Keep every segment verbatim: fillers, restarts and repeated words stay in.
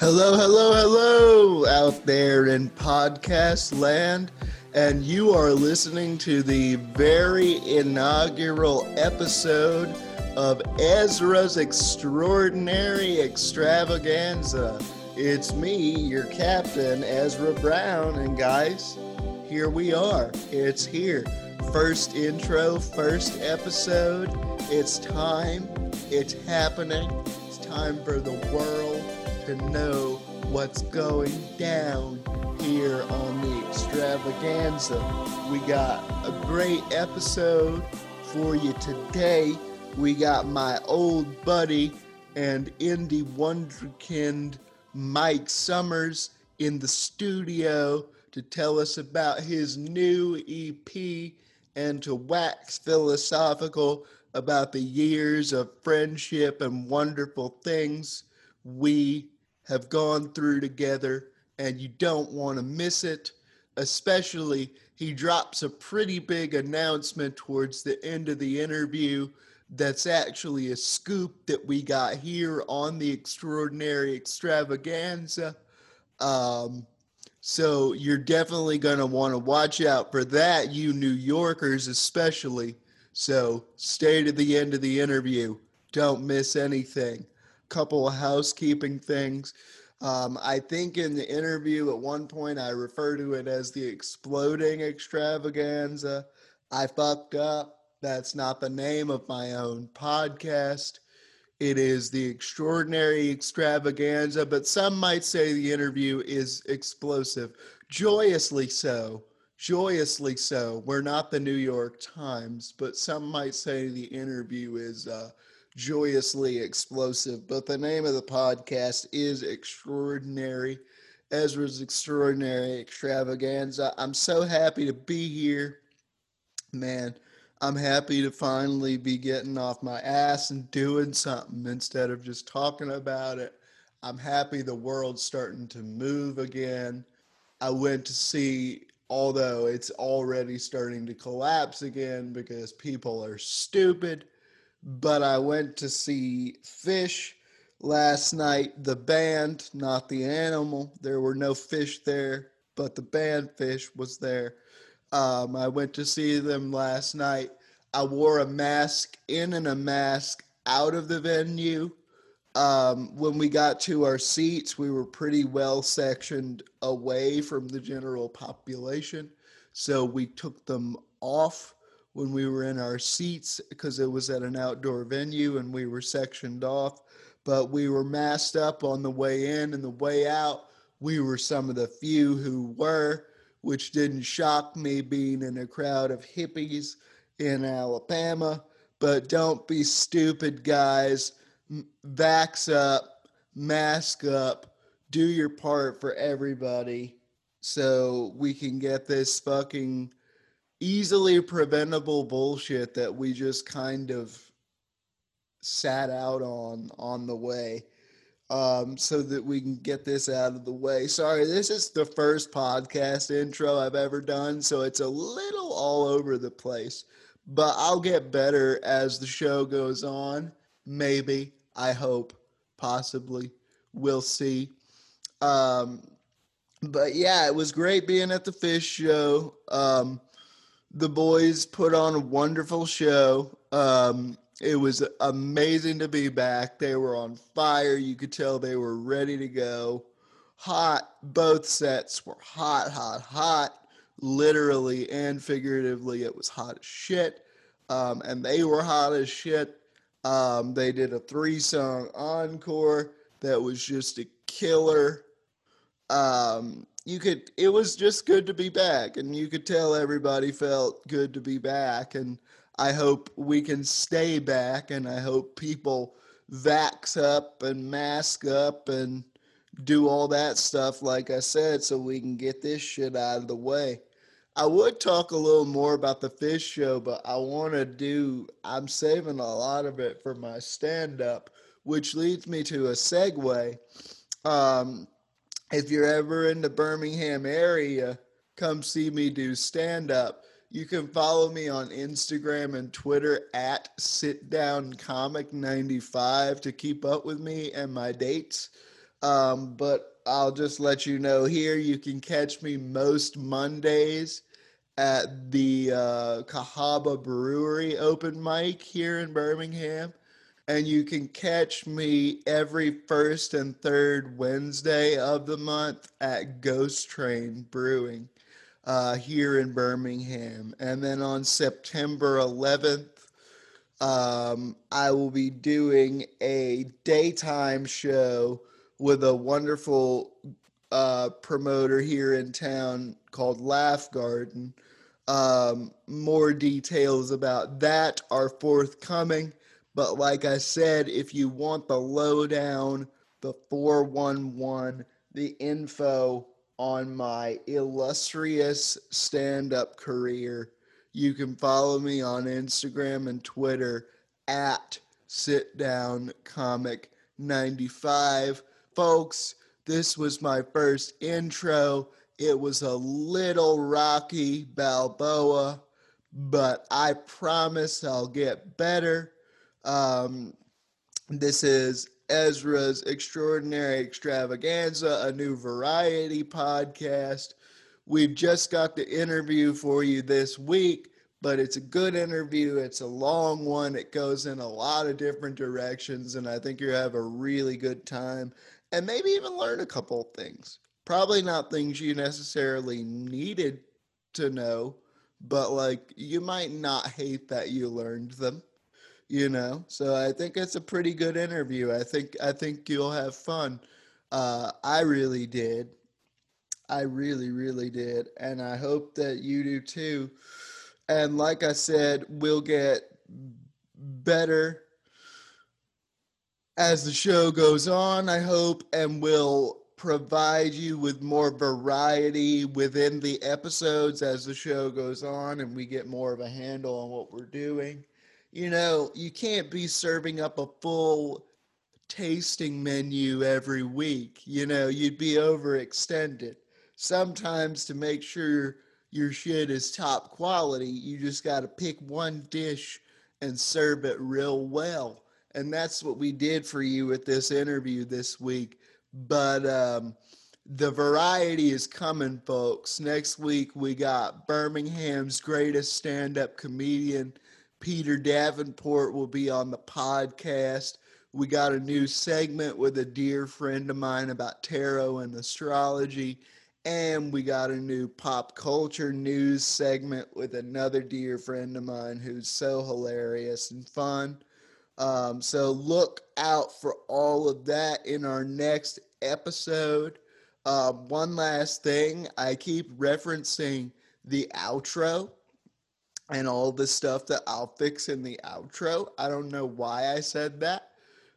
Hello, hello, hello out there in podcast land, and you are listening to the very inaugural episode of Ezra's Extraordinary Extravaganza. It's me, your captain, Ezra Brown, and guys, here we are. It's here. First intro, first episode. It's time. It's happening. It's time for the world to know what's going down here on the extravaganza. We got a great episode for you today. We got my old buddy and indie wonderkind Mike Summers in the studio to tell us about his new E P and to wax philosophical about the years of friendship and wonderful things we have gone through together, and you don't want to miss it. Especially, he drops a pretty big announcement towards the end of the interview that's actually a scoop that we got here on the Extraordinary Extravaganza. Um, so you're definitely going to want to watch out for that, you New Yorkers especially. So stay to the end of the interview. Don't miss anything. Couple of housekeeping things. Um, I think in the interview at one point I refer to it as the Exploding Extravaganza. I fucked up. That's not the name of my own podcast. It is the Extraordinary Extravaganza, but some might say the interview is explosive. Joyously so. Joyously so. We're not the New York Times, but some might say the interview is uh, joyously explosive. But the name of the podcast is Extraordinary, Ezra's Extraordinary Extravaganza. I'm so happy to be here, man. I'm happy to finally be getting off my ass and doing something instead of just talking about it. I'm happy the world's starting to move again. I went to see, although it's already starting to collapse again because people are stupid, but I went to see Fish last night, the band, not the animal. There were no fish there, but the band Fish was there. Um, I went to see them last night. I wore a mask in and a mask out of the venue. Um, when we got to our seats, we were pretty well sectioned away from the general population. So we took them off when we were in our seats because it was at an outdoor venue and we were sectioned off. But we were masked up on the way in and the way out. We were some of the few who were, which didn't shock me being in a crowd of hippies in Alabama. But don't be stupid, guys. Vax up, mask up, do your part for everybody so we can get this fucking easily preventable bullshit that we just kind of sat out on on the way. Um, so that we can get this out of the way. Sorry, this is the first podcast intro I've ever done, so it's a little all over the place, but I'll get better as the show goes on. Maybe, I hope, possibly, we'll see. Um, but yeah, it was great being at the Fish show. Um, the boys put on a wonderful show. Um, It was amazing to be back. They were on fire. You could tell they were ready to go. Hot. Both sets were hot, hot, hot. Literally and figuratively, it was hot as shit. Um, and they were hot as shit. Um, they did a three-song encore that was just a killer. Um, you could. It was just good to be back. And you could tell everybody felt good to be back. And I hope we can stay back, and I hope people vax up and mask up and do all that stuff, like I said, so we can get this shit out of the way. I would talk a little more about the Fish show, but I want to do, I'm saving a lot of it for my stand-up, which leads me to a segue. Um, if you're ever in the Birmingham area, come see me do stand-up. You can follow me on Instagram and Twitter at sit down comic ninety-five to keep up with me and my dates. Um, but I'll just let you know here, you can catch me most Mondays at the uh, Cahaba Brewery open mic here in Birmingham. And you can catch me every first and third Wednesday of the month at Ghost Train Brewing uh, here in Birmingham. And then on September eleventh, um, I will be doing a daytime show with a wonderful uh, promoter here in town called Laugh Garden. Um, more details about that are forthcoming. But like I said, if you want the lowdown, the four one one, the info on my illustrious stand-up career, you can follow me on Instagram and Twitter at Sit Down Comic ninety-five. Folks, this was my first intro. It was a little Rocky Balboa, but I promise I'll get better. Um, this is Ezra's Extraordinary Extravaganza, a new variety podcast. We've just got the interview for you this week, but it's a good interview. It's a long one. It goes in a lot of different directions, and I think you'll have a really good time and maybe even learn a couple of things. Probably not things you necessarily needed to know, but like you might not hate that you learned them. You know, so I think it's a pretty good interview. I think I think you'll have fun. Uh, I really did. I really, really did. And I hope that you do too. And like I said, we'll get better as the show goes on, I hope, and we'll provide you with more variety within the episodes as the show goes on and we get more of a handle on what we're doing. You know, you can't be serving up a full tasting menu every week. You know, you'd be overextended. Sometimes to make sure your shit is top quality, you just got to pick one dish and serve it real well. And that's what we did for you with this interview this week. But um, the variety is coming, folks. Next week, we got Birmingham's greatest stand-up comedian, Peter Davenport, will be on the podcast. We got a new segment with a dear friend of mine about tarot and astrology. And we got a new pop culture news segment with another dear friend of mine who's so hilarious and fun. Um, so look out for all of that in our next episode. Uh, one last thing, I keep referencing the outro and all the stuff that I'll fix in the outro. I don't know why I said that.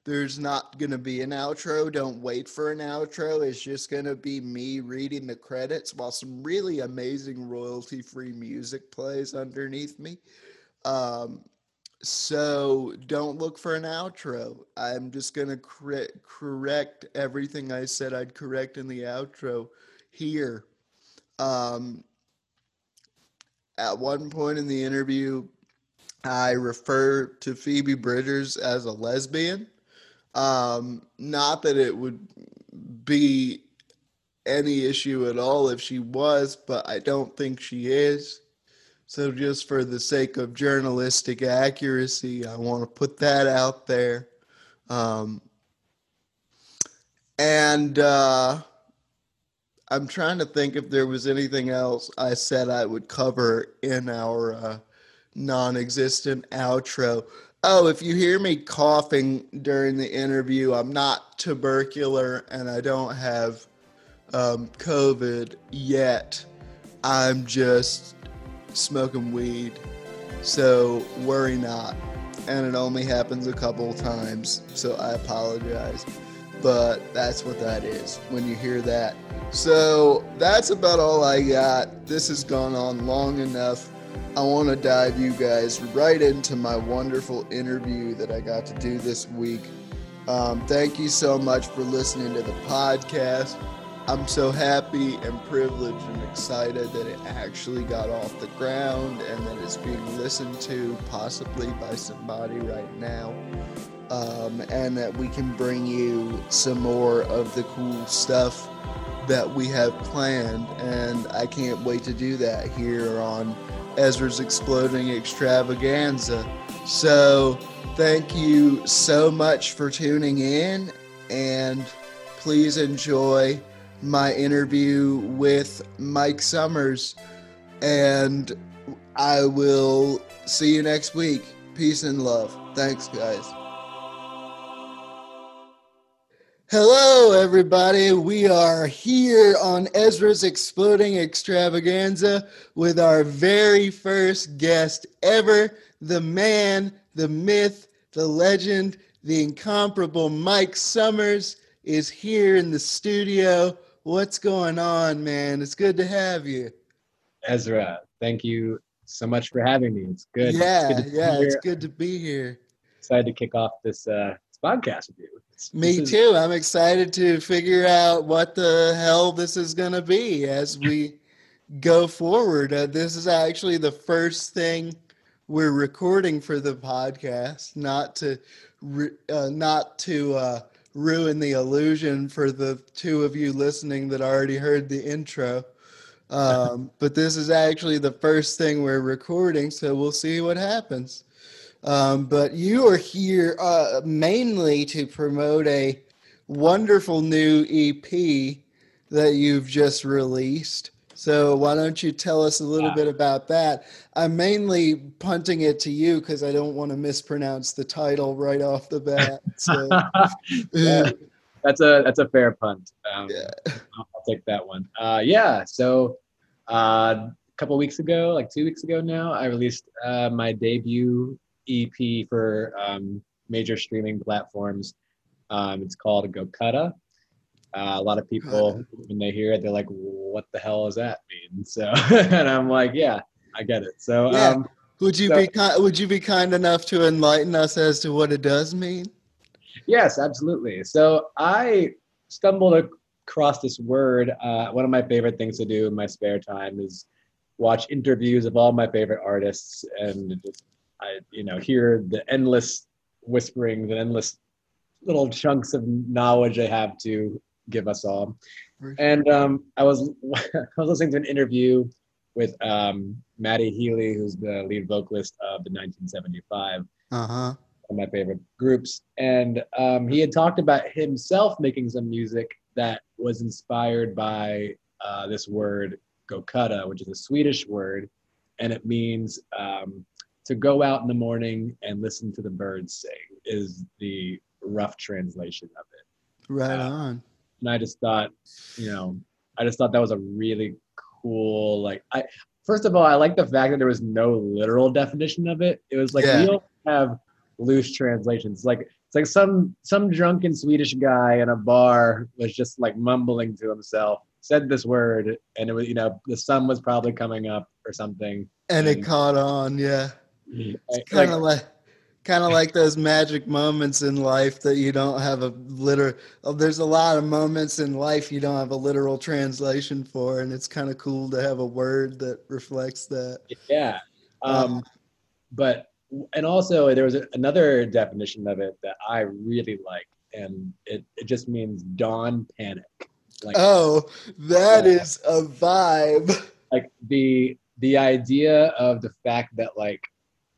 There's not going to be an outro. Don't wait for an outro. It's just going to be me reading the credits while some really amazing royalty-free music plays underneath me. Um, so don't look for an outro. I'm just going to cor- correct everything I said I'd correct in the outro here. Um... At one point in the interview, I refer to Phoebe Bridgers as a lesbian. Um, not that it would be any issue at all if she was, but I don't think she is. So just for the sake of journalistic accuracy, I want to put that out there. Um, and... Uh, I'm trying to think if there was anything else I said I would cover in our uh, non-existent outro. Oh, if you hear me coughing during the interview, I'm not tubercular and I don't have um, COVID yet. I'm just smoking weed. So worry not. And it only happens a couple times. So I apologize. But that's what that is when you hear that. So that's about all I got. This has gone on long enough. I want to dive you guys right into my wonderful interview that I got to do this week. Um, thank you so much for listening to the podcast. I'm so happy and privileged and excited that it actually got off the ground and that it's being listened to possibly by somebody right now. um, and that we can bring you some more of the cool stuff that we have planned. And I can't wait to do that here on Ezra's Exploding Extravaganza. So thank you so much for tuning in, and please enjoy my interview with Mike Summers, and I will see you next week. Peace and love. Thanks, guys. Hello, everybody. We are here on Ezra's Exploding Extravaganza with our very first guest ever, the man, the myth, the legend, the incomparable Mike Summers is here in the studio. What's going on, man? It's good to have you. Ezra, thank you so much for having me. It's good. Yeah, it's good yeah, it's good to be here. I'm excited to kick off this, uh, this podcast with you. It's, me is- too. I'm excited to figure out what the hell this is going to be as we go forward. Uh, this is actually the first thing we're recording for the podcast, not to uh, not to uh, ruin the illusion for the two of you listening that already heard the intro. Um, but this is actually the first thing we're recording, so we'll see what happens. Um, but you are here uh, mainly to promote a wonderful new E P that you've just released. So why don't you tell us a little wow. bit about that? I'm mainly punting it to you because I don't want to mispronounce the title right off the bat. So. yeah. That's a that's a fair punt. Um, yeah. I'll take that one. Uh, yeah, so uh, a couple weeks ago, like two weeks ago now, I released uh, my debut E P for um, major streaming platforms. Um, it's called Gökotta. Uh, a lot of people, when they hear it, they're like, what the hell does that mean? So, and I'm like, yeah, I get it. So, yeah. um, would you so, be ki- would you be kind enough to enlighten us as to what it does mean? Yes, absolutely. So I stumbled across this word. Uh, one of my favorite things to do in my spare time is watch interviews of all my favorite artists, and just, I, you know, hear the endless whisperings and endless little chunks of knowledge they have to give us all. And um, I was I was listening to an interview with um, Matty Healy, who's the lead vocalist of the nineteen seventy-five. Uh huh. Of my favorite groups, and um, he had talked about himself making some music that was inspired by uh, this word Gökotta, which is a Swedish word, and it means um, to go out in the morning and listen to the birds sing is the rough translation of it. Right uh, on. And I just thought, you know, I just thought that was a really cool, like, I first of all, I like the fact that there was no literal definition of it. It was like yeah. we don't have loose translations. Like it's like some some drunken Swedish guy in a bar was just like mumbling to himself, said this word, and it was, you know, the sun was probably coming up or something. And, and it caught on, yeah. It's like, kind of like kind of like those magic moments in life that you don't have a literal oh, there's a lot of moments in life you don't have a literal translation for, and it's kind of cool to have a word that reflects that. Yeah. Um, um but And also, there was a, another definition of it that I really like, and it, it just means dawn panic. Like, oh, that uh, is a vibe. Like the the idea of the fact that, like,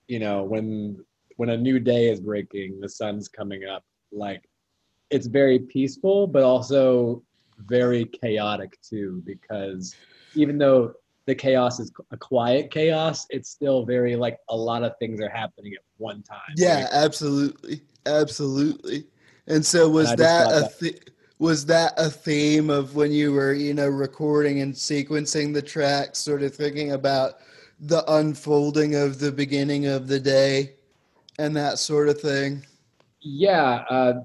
you know, when when a new day is breaking, the sun's coming up. Like, it's very peaceful, but also very chaotic too, because even though the chaos is a quiet chaos, it's still very, like, a lot of things are happening at one time. Yeah, like, absolutely. Absolutely. And so was and that a that. Th- was that a theme of when you were, you know, recording and sequencing the tracks, sort of thinking about the unfolding of the beginning of the day and that sort of thing? Yeah. Uh,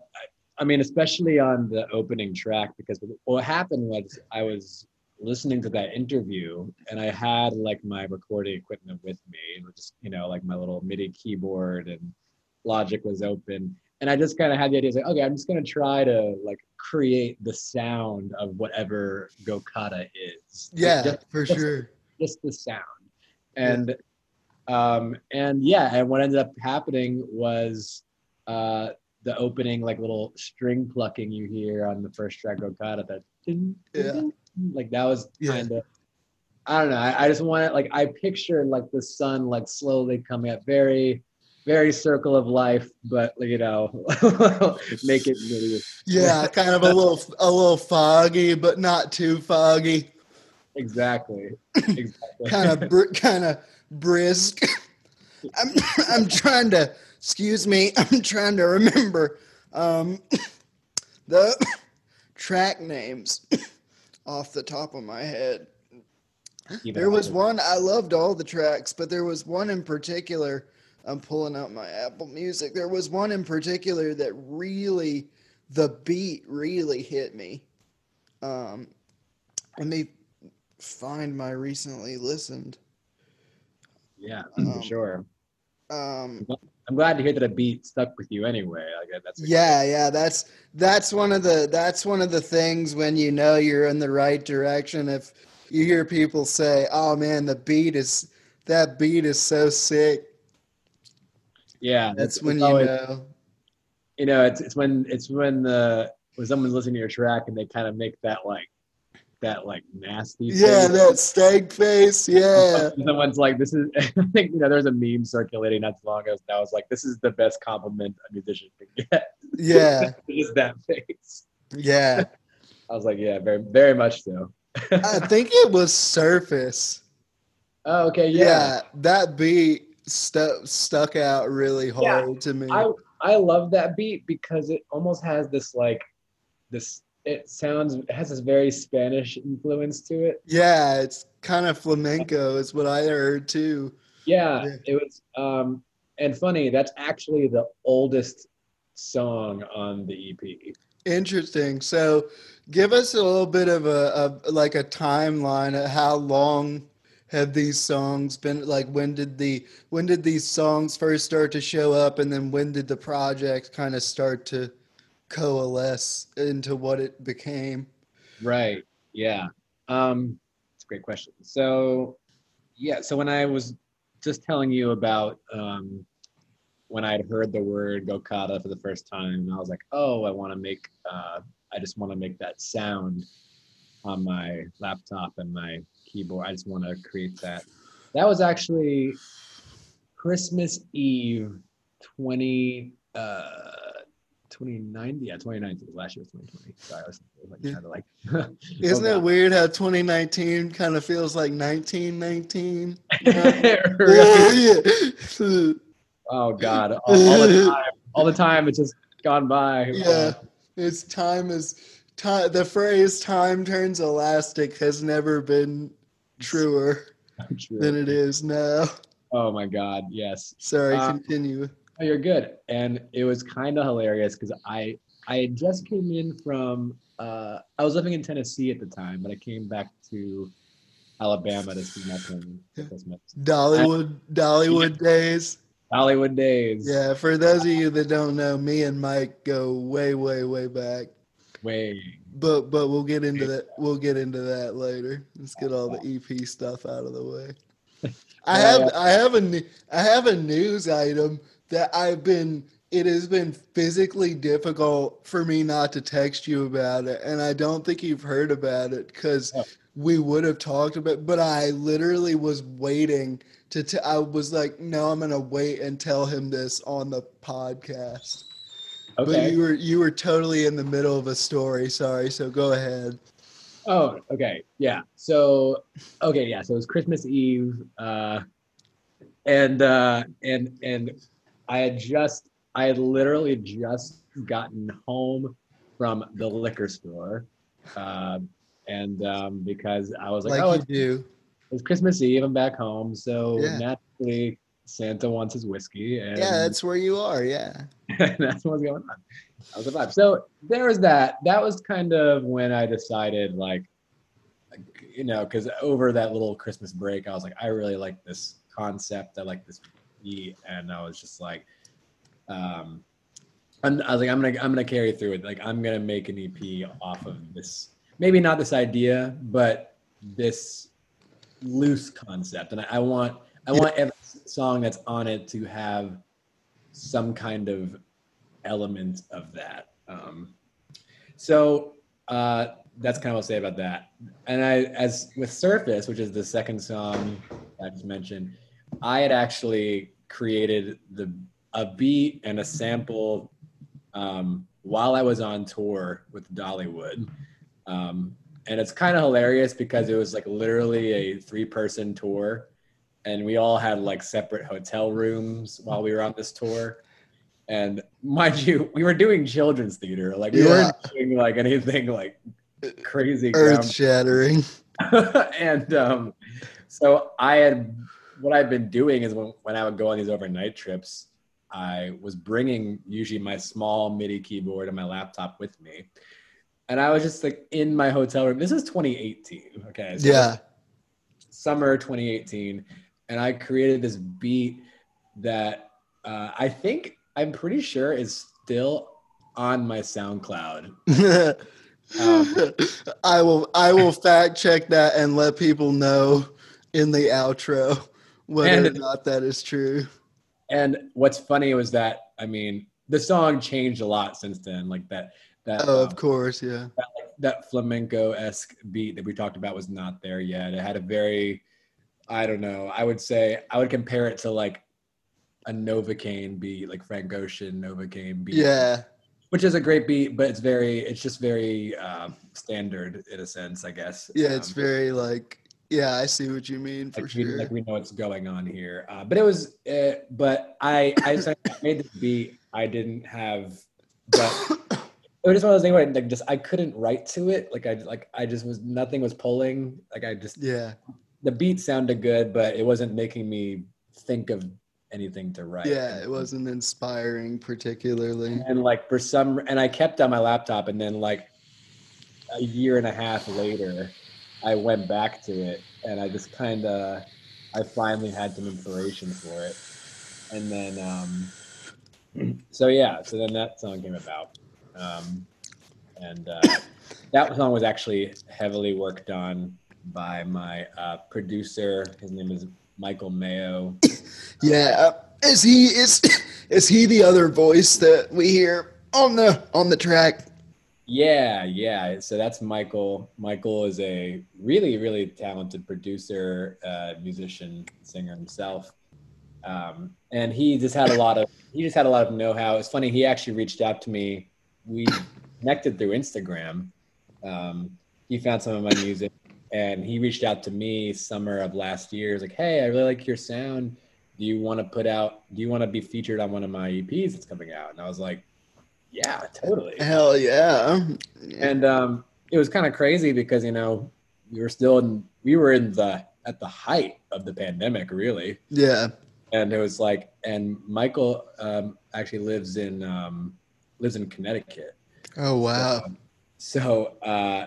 I mean, especially on the opening track, because what happened was I was listening to that interview, and I had like my recording equipment with me, and just, you know, like my little MIDI keyboard, and Logic was open, and I just kind of had the idea, like, okay, I'm just gonna try to like create the sound of whatever Gökotta is. Yeah, just, for just, sure. Just the sound, and yeah. um, and yeah, and what ended up happening was uh, the opening, like, little string plucking you hear on the first track, Gökotta, that ding, ding, yeah. ding, like that was kind of, yeah. I don't know. I, I just want it, like, I pictured like the sun, like, slowly coming up, very, very circle of life, but, you know, make it really. Yeah, kind of a little, a little foggy, but not too foggy. Exactly. Exactly. kind of, br- kind of brisk. I'm, I'm trying to. Excuse me, I'm trying to remember um, the track names off the top of my head. There was one, I loved all the tracks, but there was one in particular, I'm pulling out my Apple Music, there was one in particular that really, the beat really hit me. Um, let me find my recently listened. Yeah, um, for sure. Um, I'm glad to hear that a beat stuck with you anyway. Like, that's yeah, yeah. That's that's one of the that's one of the things when you know you're in the right direction. If you hear people say, "Oh man, the beat is that beat is so sick," yeah, that's it's, when it's you always, know. You know, it's it's when it's when the when someone's listening to your track and they kind of make that like that like nasty yeah face. That stank face yeah someone's like, this is I think you know there's a meme circulating not too long ago that was like, this is the best compliment a musician can get. Yeah. Just that face. Yeah. I was like, yeah, very very much so. I think it was Surface. Oh, okay. Yeah, yeah, that beat stu- stuck out really hard yeah. to me. I, I love that beat because it almost has this like this It sounds, it has this very Spanish influence to it. Yeah, it's kind of flamenco is what I heard too. Yeah, yeah. It was, um, and funny, that's actually the oldest song on the E P. Interesting. So give us a little bit of a, a like a timeline of how long have these songs been, like when did the, when did these songs first start to show up, and then when did the project kind of start to coalesce into what it became? Right. Yeah. Um, it's a great question. So, yeah. So when I was just telling you about um, when I had heard the word Gökotta for the first time, and I was like, oh, I want to make, uh, I just want to make that sound on my laptop and my keyboard. I just want to create that. That was actually Christmas Eve, twenty, uh, twenty nineteen, yeah, twenty nineteen, last year was twenty twenty, sorry, I was like yeah. trying to like... Isn't it weird how twenty nineteen kind of feels like nineteen nineteen? Really? Oh God, all, all the time, all the time, it's just gone by. Yeah, uh, it's time is, time, the phrase time turns elastic has never been truer true. than it is now. Oh my God, yes. Sorry, uh, continue. Oh, you're good. And it was kind of hilarious because I I just came in from uh, I was living in Tennessee at the time, but I came back to Alabama to see my family for Christmas. Dollywood, I, Dollywood yeah. days. Dollywood days. Yeah, for those of you that don't know, me and Mike go way, way, way back. Way. But but we'll get into that. We'll get into that later. Let's get all the E P stuff out of the way. I have I have a I have a news item. That I've been, it has been physically difficult for me not to text you about it. And I don't think you've heard about it because oh. we would have talked about it, but I literally was waiting to, t- I was like, no, I'm going to wait and tell him this on the podcast. Okay. But you were, you were totally in the middle of a story. Sorry. So go ahead. Oh, okay. Yeah. So, okay. Yeah. So it was Christmas Eve. Uh, and, uh, and, and, I had just, I had literally just gotten home from the liquor store. Uh, and um, because I was like, like oh, it's, do. it's Christmas Eve, I'm back home. So yeah. naturally, Santa wants his whiskey. And yeah, that's where you are, yeah. And that's what's going on. That was the vibe. So there was that. That was kind of when I decided, like, you know, because over that little Christmas break, I was like, I really like this concept. I like this. And I was just like, um, I'm, I was like, I'm gonna, I'm gonna carry through it. Like, I'm gonna make an E P off of this. Maybe not this idea, but this loose concept. And I, I want, I yeah. want every song that's on it to have some kind of element of that. Um, so uh, that's kind of what I'll say about that. And I, as with Surface, which is the second song I just mentioned, I had actually created the a beat and a sample um, while I was on tour with Dollywood. Um, and it's kind of hilarious because it was like literally a three person tour and we all had like separate hotel rooms while we were on this tour. And mind you, we were doing children's theater. Like we yeah. weren't doing like anything like crazy. Earth shattering. And um, so I had, what I've been doing is when, when I would go on these overnight trips, I was bringing usually my small MIDI keyboard and my laptop with me. And I was just like in my hotel room. This is twenty eighteen, okay? So yeah. Summer twenty eighteen. And I created this beat that uh, I think, I'm pretty sure is still on my SoundCloud. um, I will I will fact check that and let people know in the outro whether and, or not that is true. And what's funny was that, I mean, the song changed a lot since then. Like that, that oh, um, of course, yeah. That, that flamenco-esque beat that we talked about was not there yet. It had a very, I don't know, I would say, I would compare it to like a Novocaine beat, like Frank Ocean Novocaine beat. Yeah. Which is a great beat, but it's very, it's just very um, standard in a sense, I guess. Yeah, um, it's very like, yeah, I see what you mean for like sure. We, like we know what's going on here, uh, but it was. Uh, but I, I, just, I made this beat. I didn't have. But it was just one of those things where I, like just I couldn't write to it. Like I like I just was nothing was pulling. Like I just yeah. The beat sounded good, but it wasn't making me think of anything to write. Yeah, it wasn't inspiring particularly. And, and like for some, and I kept on my laptop, and then like a year and a half later, I went back to it, and I just kind of, I finally had some inspiration for it. And then, um, so yeah, so then that song came about. Um, and uh, that song was actually heavily worked on by my uh, producer. His name is Michael Mayo. Yeah. Uh, is he, is, is he the other voice that we hear on the, on the track? Yeah, yeah. So that's Michael. Michael is a really, really talented producer, uh, musician, singer himself, um, and he just had a lot of he just had a lot of know-how. It's funny. He actually reached out to me. We connected through Instagram. Um, he found some of my music, and he reached out to me summer of last year. He's like, "Hey, I really like your sound. Do you want to put out? Do you want to be featured on one of my E Ps that's coming out?" And I was like, yeah, totally. Hell yeah. yeah. And um, it was kind of crazy because, you know, we were still in, we were in the, at the height of the pandemic, really. Yeah. And it was like, and Michael um, actually lives in, um, lives in Connecticut. Oh, wow. So, so uh,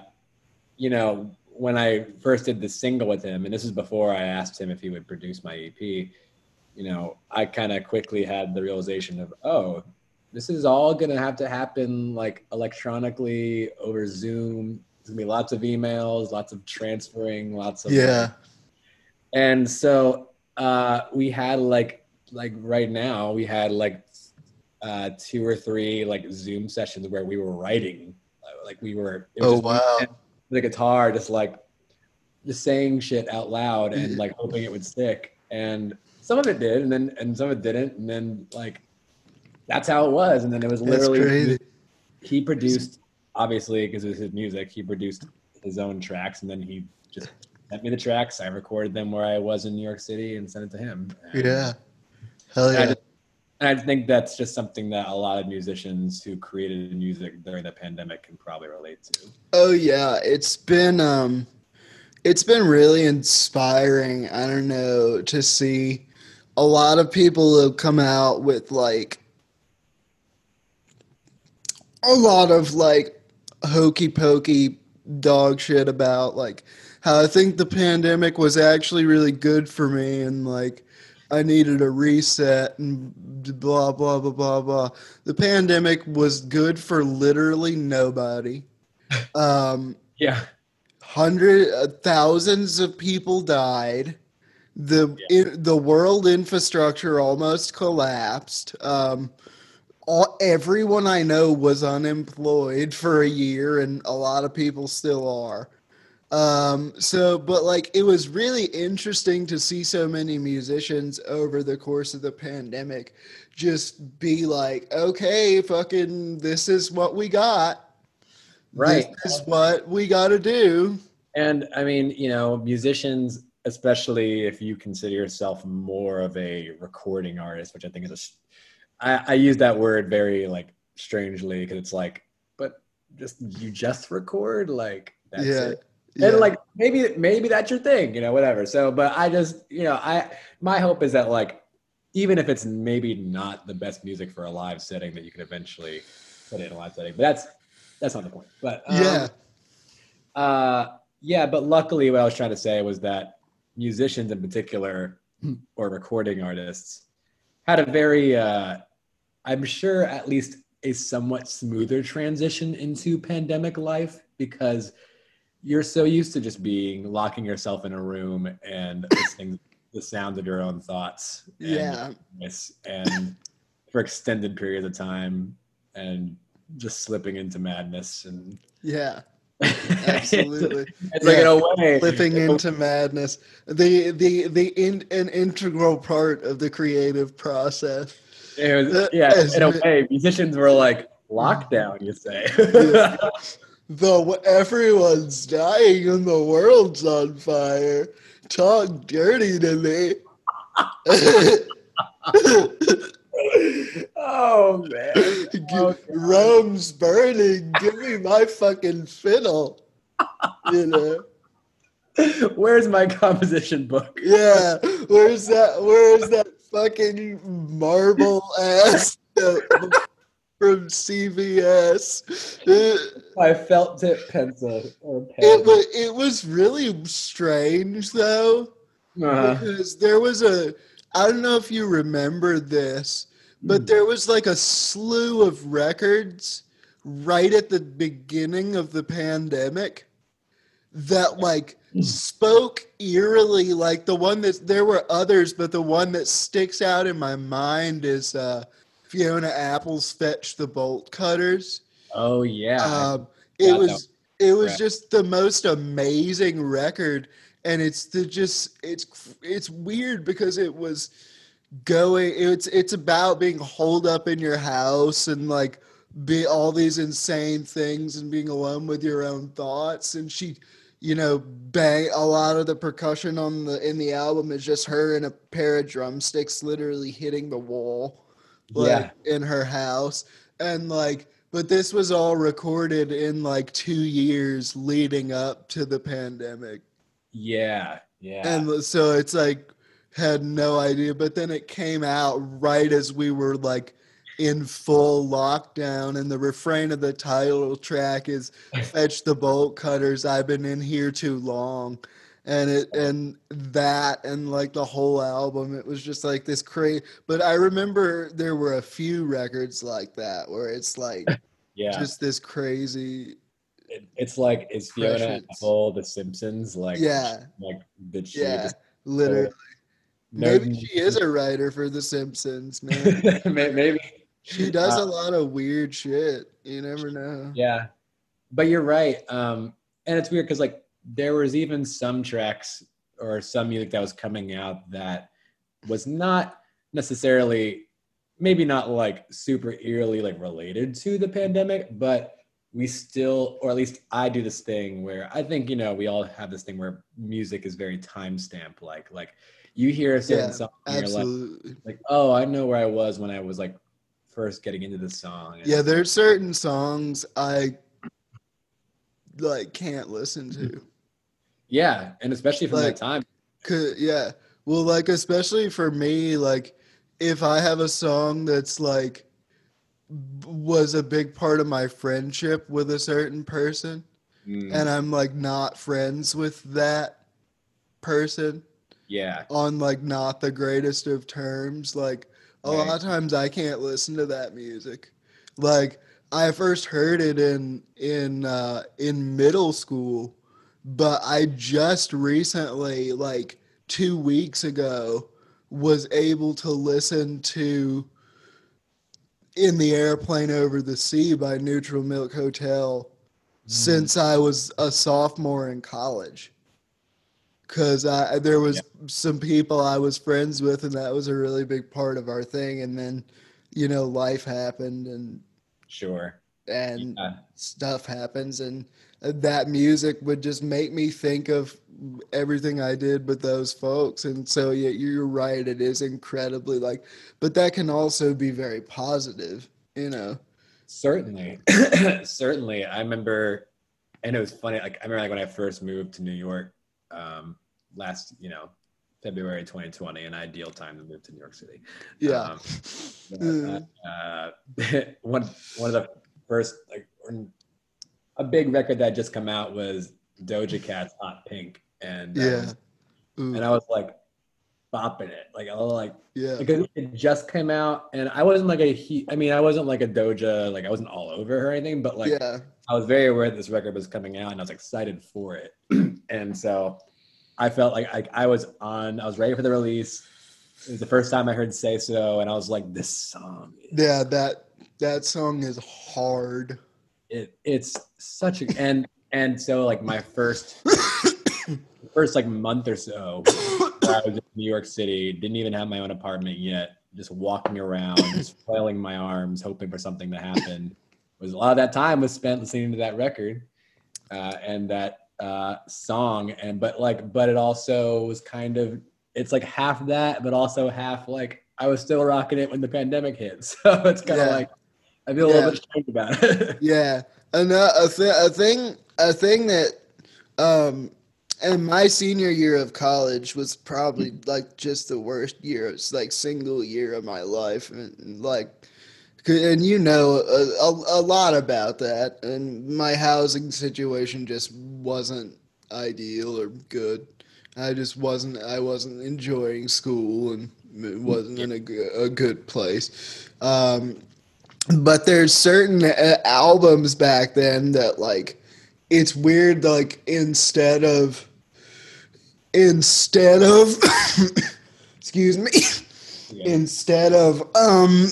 you know, when I first did the single with him, and this is before I asked him if he would produce my E P, you know, I kind of quickly had the realization of, oh, this is all gonna have to happen like electronically over Zoom. There's gonna be lots of emails, lots of transferring, lots of yeah. And so uh, we had like like right now we had like uh, two or three like Zoom sessions where we were writing, like we were. It was oh just wow! Me and the guitar, just like just saying shit out loud and like hoping it would stick. And some of it did, and then and some of it didn't, and then like. That's how it was. And then it was literally, he produced, obviously, because it was his music, he produced his own tracks. And then he just sent me the tracks. I recorded them where I was in New York City and sent it to him. And yeah. Hell yeah. I just, and I think that's just something that a lot of musicians who created music during the pandemic can probably relate to. Oh, yeah. It's been, um, it's been really inspiring, I don't know, to see a lot of people who come out with, like, a lot of like hokey pokey dog shit about like how I think the pandemic was actually really good for me and like I needed a reset and blah, blah, blah, blah, blah. The pandemic was good for literally nobody. Um, yeah. Hundreds, uh, thousands of people died. The, yeah. it, the world infrastructure almost collapsed. Um, all, everyone I know was unemployed for a year, and a lot of people still are. Um, so, but like, it was really interesting to see so many musicians over the course of the pandemic just be like, okay, fucking, this is what we got. Right. This is what we got to do. And I mean, you know, musicians, especially if you consider yourself more of a recording artist, which I think is a, I, I use that word very like strangely, because it's like, but just, you just record, like, that's yeah. it. Yeah. And like, maybe, maybe that's your thing, you know, whatever. So, but I just, you know, I, my hope is that like, even if it's maybe not the best music for a live setting, that you can eventually put it in a live setting, but that's, that's not the point. But um, yeah. Uh, yeah. But luckily what I was trying to say was that musicians in particular, or recording artists, had a very, uh, I'm sure at least a somewhat smoother transition into pandemic life, because you're so used to just being locking yourself in a room and listening to the sound of your own thoughts and, yeah. and for extended periods of time, and just slipping into madness. And yeah, absolutely. It's yeah. like in a way. Slipping into madness. The, the, the in, an integral part of the creative process. It was, uh, yeah, in a way, musicians were like, lockdown, you say. Yeah. Though everyone's dying and the world's on fire, talk dirty to me. Oh, man. Oh, Rome's burning. Give me my fucking fiddle. You know? Where's my composition book? Yeah. Where's that, where's that fucking marble ass notebook from C V S? My felt tip pencil. Or pen. It was, it was really strange, though, uh-huh. because there was a, I don't know if you remember this, but there was like a slew of records right at the beginning of the pandemic that like spoke eerily, like the one that, there were others, but the one that sticks out in my mind is uh, Fiona Apple's Fetch the Bolt Cutters. Oh yeah. Um, it yeah, was, no. it was right. just the most amazing record. And it's the just, it's, it's weird because it was, Going, it's it's about being holed up in your house and like be all these insane things and being alone with your own thoughts. And she, you know, bang a lot of the percussion on the in the album is just her and a pair of drumsticks literally hitting the wall, like yeah. in her house. And like, but this was all recorded in like two years leading up to the pandemic. Yeah, yeah. And so it's like. Had no idea, but then it came out right as we were like in full lockdown, and the refrain of the title track is "Fetch the bolt cutters, I've been in here too long," and it and that and like the whole album, it was just like this crazy. But I remember there were a few records like that where it's like, yeah, just this crazy. It, it's like is Fiona Apple the Simpsons, like yeah, like the yeah, just, literally. Maybe she is a writer for The Simpsons, man. Maybe. She does uh, a lot of weird shit. You never know. Yeah. But you're right. Um, and it's weird because, like, there was even some tracks or some music that was coming out that was not necessarily, maybe not, like, super eerily, like, related to the pandemic, but we still, or at least I do this thing where I think, you know, we all have this thing where music is very timestamp like, like, you hear a certain yeah, song and you're like, like, oh, I know where I was when I was like first getting into this song. And yeah, there's certain songs I like can't listen to. Yeah, and especially from like, that time. Could, yeah, well, like especially for me, like if I have a song that's like was a big part of my friendship with a certain person, mm. and I'm like not friends with that person. Yeah. On like not the greatest of terms. Like a right. lot of times I can't listen to that music. Like I first heard it in in uh, in middle school, but I just recently, like two weeks ago, was able to listen to In the Airplane Over the Sea by Neutral Milk Hotel mm. since I was a sophomore in college. Because I there was yeah. some people I was friends with, and that was a really big part of our thing. And then, you know, life happened and sure and yeah. stuff happens, and that music would just make me think of everything I did with those folks. And so yeah, you're right. It is incredibly like, but that can also be very positive, you know? Certainly. Certainly. I remember, and it was funny. Like I remember like when I first moved to New York, um, last, you know, February twenty twenty, an ideal time to move to New York City. Yeah. Um, mm. uh, one, one of the first, like, a big record that had just come out was Doja Cat's Hot Pink, and yeah, was, and I was like bopping it, like I was like, yeah, because it just came out, and I wasn't like a he. I mean, I wasn't like a Doja, like I wasn't all over her or anything, but like yeah. I was very aware that this record was coming out, and I was excited for it, and so I felt like I, I was on, I was ready for the release. It was the first time I heard "Say So," and I was like, this song is- yeah, that that song is hard. It, it's such a and and so like my first first like month or so I was in New York City, didn't even have my own apartment yet, just walking around, just flailing my arms, hoping for something to happen. Was a lot of that time was spent listening to that record uh, and that uh, song, and but like but it also was kind of it's like half that, but also half like I was still rocking it when the pandemic hit, so it's kind of yeah. like. I feel a yeah. little bit strange about it. yeah. And uh, a, th- a thing a thing that um, and my senior year of college was probably mm-hmm. like just the worst year. It's like single year of my life. And, and like, and you know, a, a, a lot about that. And my housing situation just wasn't ideal or good. I just wasn't, I wasn't enjoying school, and it wasn't in a, a good place. Um, But there's certain albums back then that, like, it's weird, like, instead of, instead of, excuse me, yeah. instead of um,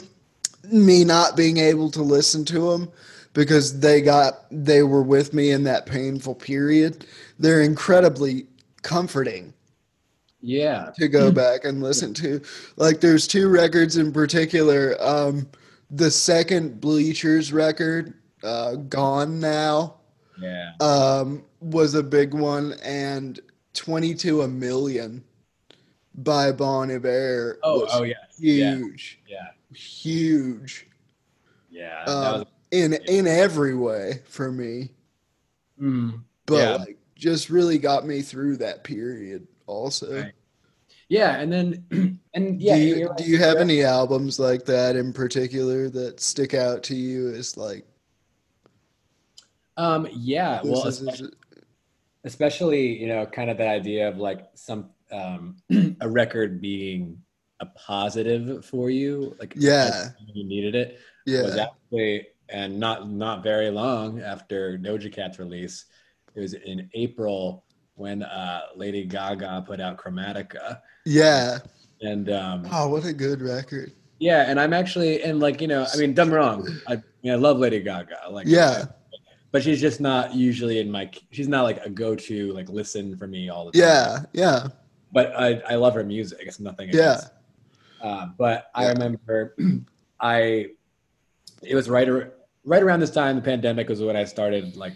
me not being able to listen to them because they got, they were with me in that painful period, they're incredibly comforting. Yeah. To go back and listen to. Like, there's two records in particular, um, the second Bleachers record, uh, Gone Now, yeah, um, was a big one, and twenty-two A Million by Bon Iver oh, was oh, yeah. huge. Yeah. yeah. Huge. Yeah. Um, was, in, yeah. in every way for me. Mm, but yeah. like, just really got me through that period also. Right. Yeah, and then, and yeah. Do you, like, do you have any albums like that in particular that stick out to you as like? Um, yeah, well, is, especially, especially, you know, kind of that idea of like some, um, a record being a positive for you, like yeah. you needed it. Yeah. Was actually, and not, not very long after Doja Cat's release, it was in April when uh, Lady Gaga put out Chromatica. Yeah. And um, oh, what a good record. Yeah, and I'm actually, and like, you know, I mean, dumb wrong. I, I, mean, I love Lady Gaga. Like, yeah. But she's just not usually in my, she's not like a go-to, like listen for me all the time. Yeah, yeah. But I, I love her music. It's nothing against. Yeah. Uh, but yeah. I remember I, it was right, ar- right around this time, the pandemic was when I started like,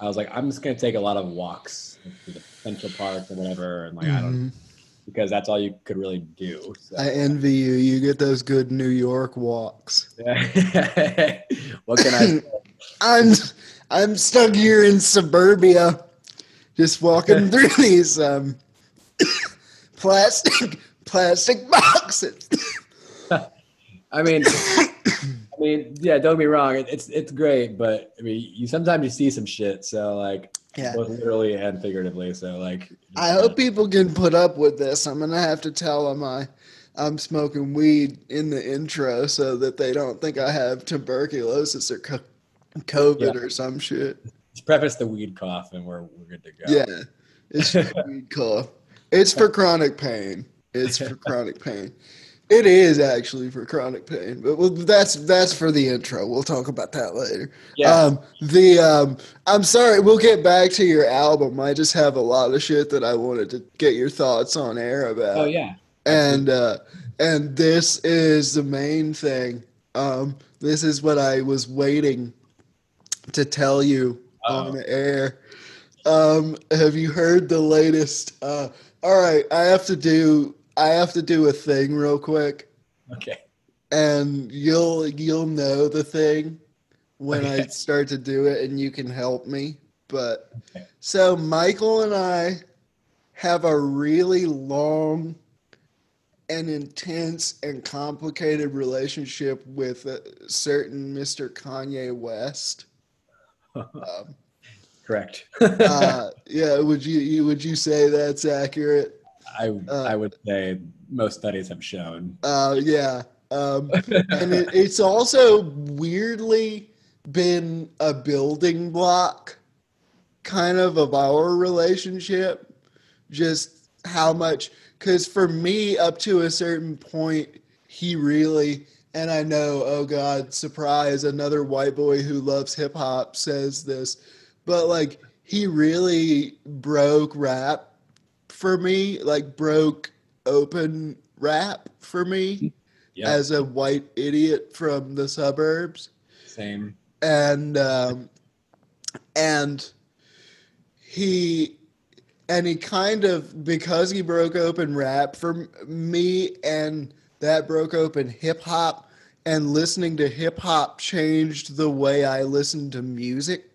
I was like, I'm just going to take a lot of walks to the Central Park or whatever. And like, mm-hmm. I don't, because that's all you could really do. So. I envy you. You get those good New York walks. What can I say? I'm, I'm stuck here in suburbia, just walking through these um, plastic, plastic boxes. I mean... I mean, yeah, don't be wrong. It, it's it's great, but I mean, you sometimes you see some shit. So like, yeah. both literally and figuratively. So like, I hope people can put up with this. I'm gonna have to tell them I, I'm smoking weed in the intro so that they don't think I have tuberculosis or co- COVID yeah. or some shit. Let's preface the weed cough, and we're we're good to go. Yeah, it's for weed cough. It's for chronic pain. It's for chronic pain. It is actually for chronic pain, but well, that's that's for the intro. We'll talk about that later. Yeah. Um, the um, I'm sorry. We'll get back to your album. I just have a lot of shit that I wanted to get your thoughts on air about. Oh yeah. And uh, and this is the main thing. Um, this is what I was waiting to tell you Uh-oh. on air. Um, have you heard the latest? Uh, all right, I have to do. I have to do a thing real quick. Okay. And you'll you'll know the thing when okay. I start to do it, and you can help me. But okay. So Michael and I have a really long and intense and complicated relationship with a certain Mister Kanye West. um, Correct. uh, yeah, would you, you would you say that's accurate? I uh, I would say most studies have shown. Uh, yeah. Um, and it, it's also weirdly been a building block kind of of our relationship. Just how much, because for me up to a certain point, he really, and I know, oh God, surprise, another white boy who loves hip hop says this, but like he really broke rap. For me, like broke open rap for me yep. as a white idiot from the suburbs. Same. And um, and he and he kind of, because he broke open rap for me, and that broke open hip hop, and listening to hip hop changed the way I listened to music.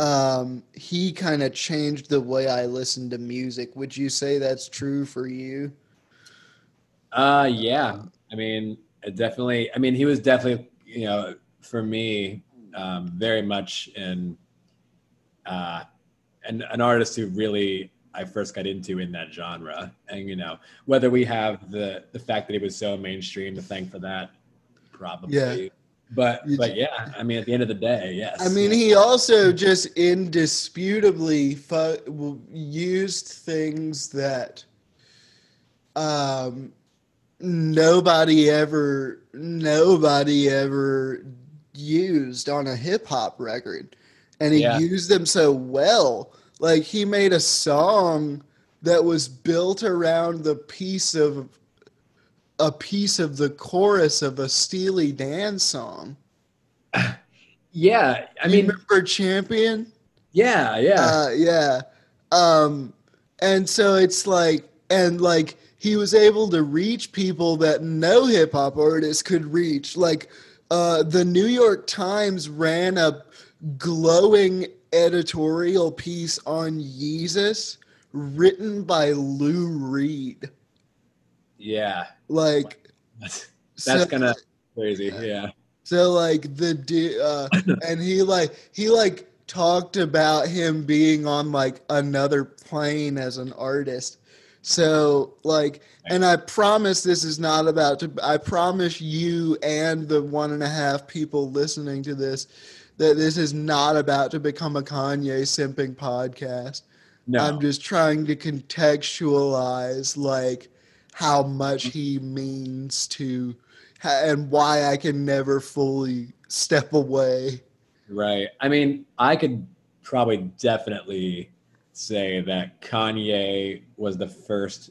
Um, he kind of changed the way I listen to music. Would you say that's true for you? Uh, yeah. I mean, definitely. I mean, he was definitely, you know, for me, um, very much in, uh, an, an artist who really I first got into in that genre. And, you know, whether we have the, the fact that he was so mainstream to thank for that, probably. Yeah. But but yeah, I mean, at the end of the day, yes. I mean, he also just indisputably fu- used things that um, nobody ever nobody ever used on a hip hop record, and he yeah. used them so well. Like he made a song that was built around the piece of. a piece of the chorus of a Steely Dan song. Yeah. I mean, you remember Champion? Yeah. Yeah. Uh, yeah. Um, and so it's like, and like he was able to reach people that no hip hop artist could reach. Like, uh, the New York Times ran a glowing editorial piece on Yeezus written by Lou Reed. Yeah. Like that's, that's so, kind of crazy. Yeah. yeah. So like the uh and he like he like talked about him being on like another plane as an artist. So like and I promise this is not about to I promise you and the one and a half people listening to this that this is not about to become a Kanye simping podcast. No. I'm just trying to contextualize like how much he means to, and why I can never fully step away. Right. I mean, I could probably definitely say that Kanye was the first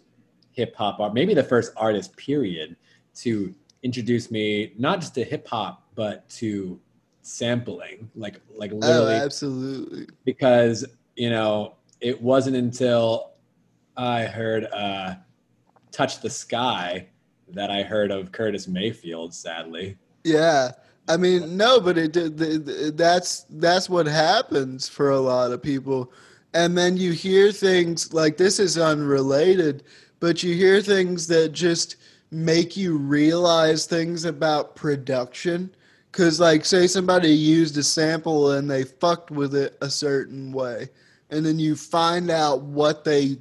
hip hop, or maybe the first artist, period, to introduce me not just to hip hop but to sampling, like like literally. Oh, absolutely. Because you know, it wasn't until I heard. Uh, Touch the Sky that I heard of Curtis Mayfield, sadly. Yeah. I mean, no, but it did. The, the, that's, that's what happens for a lot of people. And then you hear things like this is unrelated, but you hear things that just make you realize things about production. Cause like say somebody used a sample and they fucked with it a certain way. And then you find out what they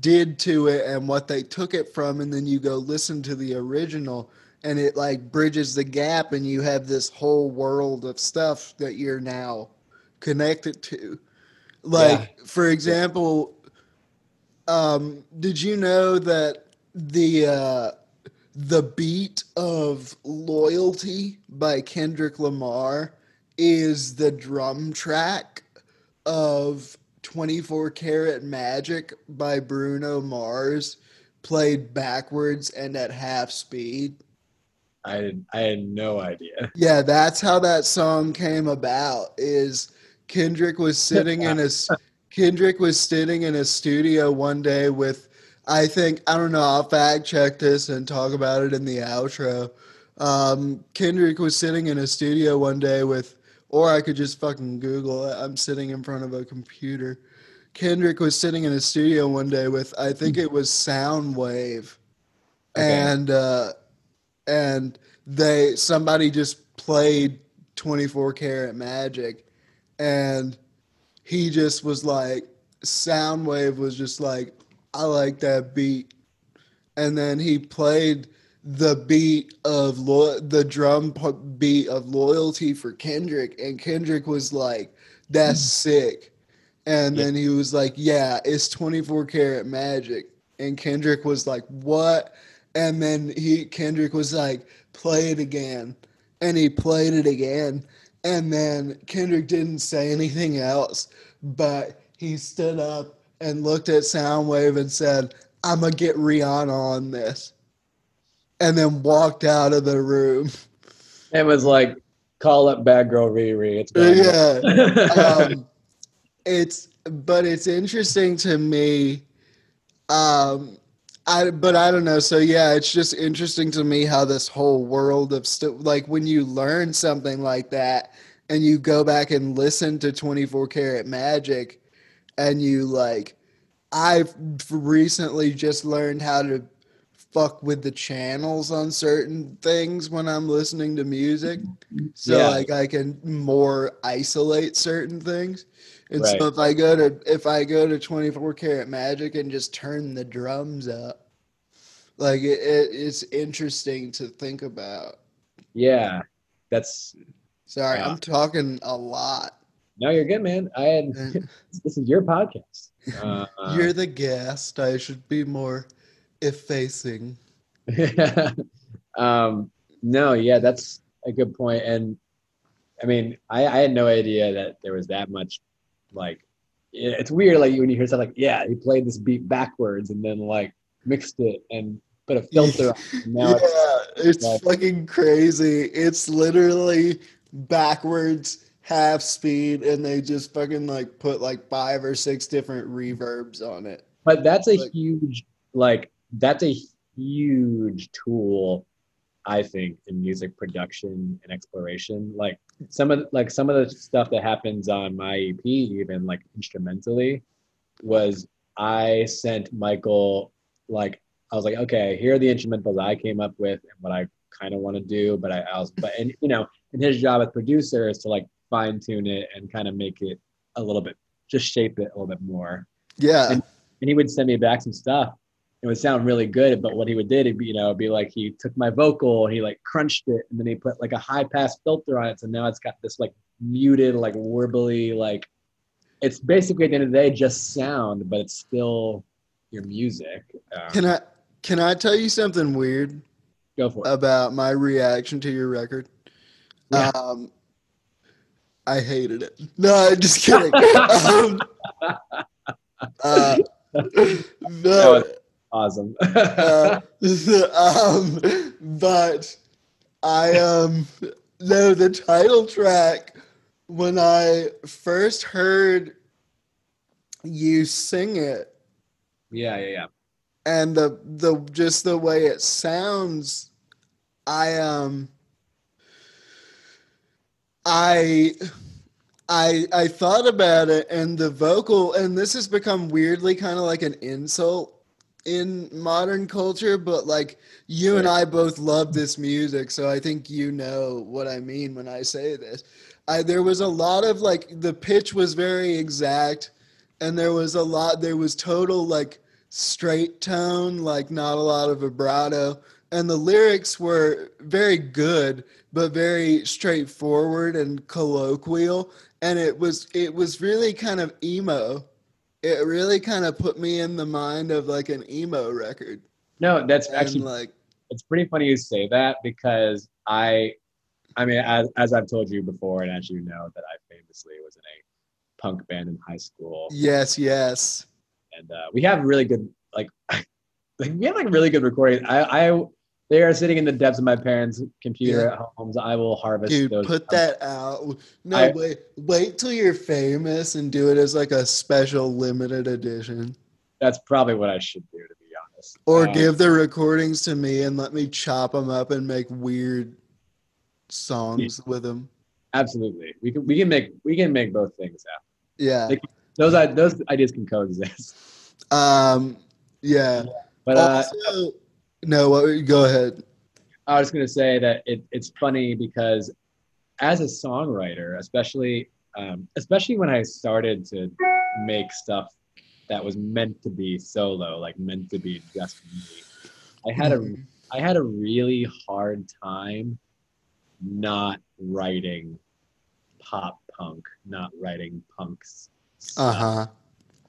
did to it and what they took it from, and then you go listen to the original and it like bridges the gap and you have this whole world of stuff that you're now connected to. Like yeah. for example, um did you know that the uh the beat of Loyalty by Kendrick Lamar is the drum track of twenty-four Karat Magic by Bruno Mars played backwards and at half speed. I didn't, I had no idea. Yeah, that's how that song came about. Is Kendrick was sitting in a Kendrick was sitting in a studio one day with, I think, I don't know, I'll fact check this and talk about it in the outro. Um, Kendrick was sitting in a studio one day with, or I could just fucking Google it. I'm sitting in front of a computer. Kendrick was sitting in a studio one day with, I think it was Soundwave. Okay. And uh, and they somebody just played twenty-four Karat Magic. And he just was like, Soundwave was just like, I like that beat. And then he played the beat of lo- the drum beat of Loyalty for Kendrick. And Kendrick was like, that's sick. And yeah. then he was like, yeah, it's twenty-four Karat Magic. And Kendrick was like, what? And then he Kendrick was like, play it again. And he played it again. And then Kendrick didn't say anything else, but he stood up and looked at Soundwave and said, I'm going to get Rihanna on this. And then walked out of the room. It was like, call up Bad Girl Riri. It's bad. Yeah. um, it's, but it's interesting to me. Um, I, but I don't know. So yeah, it's just interesting to me how this whole world of st- like when you learn something like that and you go back and listen to twenty-four Karat Magic and you like, I've recently just learned how to fuck with the channels on certain things when I'm listening to music. So yeah. like I can more isolate certain things. And right. so if I go to if I go to twenty-four Karat Magic and just turn the drums up, like it, it, it's interesting to think about. Yeah, that's. Sorry, uh, I'm talking a lot. No, you're good, man. I had this is your podcast. Uh, you're the guest. I should be more effacing. um, no, yeah, that's a good point. And I mean, I, I had no idea that there was that much. Like, it's weird, like when you hear stuff like, yeah, he played this beat backwards and then like mixed it and put a filter on. Now yeah, it's, it's like, fucking crazy. It's literally backwards, half speed, and they just fucking like put like five or six different reverbs on it. But that's a like, huge, like, that's a huge tool, I think, in music production and exploration. Like some of like some of the stuff that happens on my E P, even like instrumentally, was I sent Michael, like I was like, okay, here are the instrumentals I came up with and what I kind of want to do, but I, I was, but and you know, and his job as producer is to like fine tune it and kind of make it a little bit, just shape it a little bit more. Yeah. And, and he would send me back some stuff. It would sound really good, but what he would did, it'd be, you know, it'd be like he took my vocal, he like crunched it, and then he put like a high pass filter on it, so now it's got this like muted, like warbly, like it's basically at the end of the day just sound, but it's still your music. Um, can I can I tell you something weird? Go for it. About my reaction to your record? Yeah. Um, I hated it. No, I'm just kidding. um, uh, no. Awesome. uh, um, but I um no the title track, when I first heard you sing it, yeah yeah yeah and the the just the way it sounds, I um I I I thought about it, and the vocal, and this has become weirdly kind of like an insult in modern culture, but like you and I both love this music, so I think you know what I mean when I say this. I, there was a lot of like, the pitch was very exact, and there was a lot, there was total like straight tone, like not a lot of vibrato, and the lyrics were very good, but very straightforward and colloquial, and it was, it was really kind of emo. It really kind of put me in the mind of like an emo record. No, that's and actually like It's pretty funny you say that because I, I mean, as, as I've told you before, and as you know, that I famously was in a punk band in high school. Yes, yes. And uh, we have really good, like, like we have like really good recordings. I, I, they are sitting in the depths of my parents' computer yeah. at homes. I will harvest Dude, those. Dude, put that out. No, I, wait, wait till you're famous and do it as like a special limited edition. That's probably what I should do, to be honest. Or um, give the recordings to me and let me chop them up and make weird songs yeah. with them. Absolutely, we can. We can make. We can make both things happen. Yeah, they can, those those ideas can coexist. Um. Yeah. yeah. But also, uh, no. Go ahead. I was going to say that it, it's funny because, as a songwriter, especially, um, especially when I started to make stuff that was meant to be solo, like meant to be just me, I had a mm. I had a really hard time not writing pop punk, not writing punks uh-huh.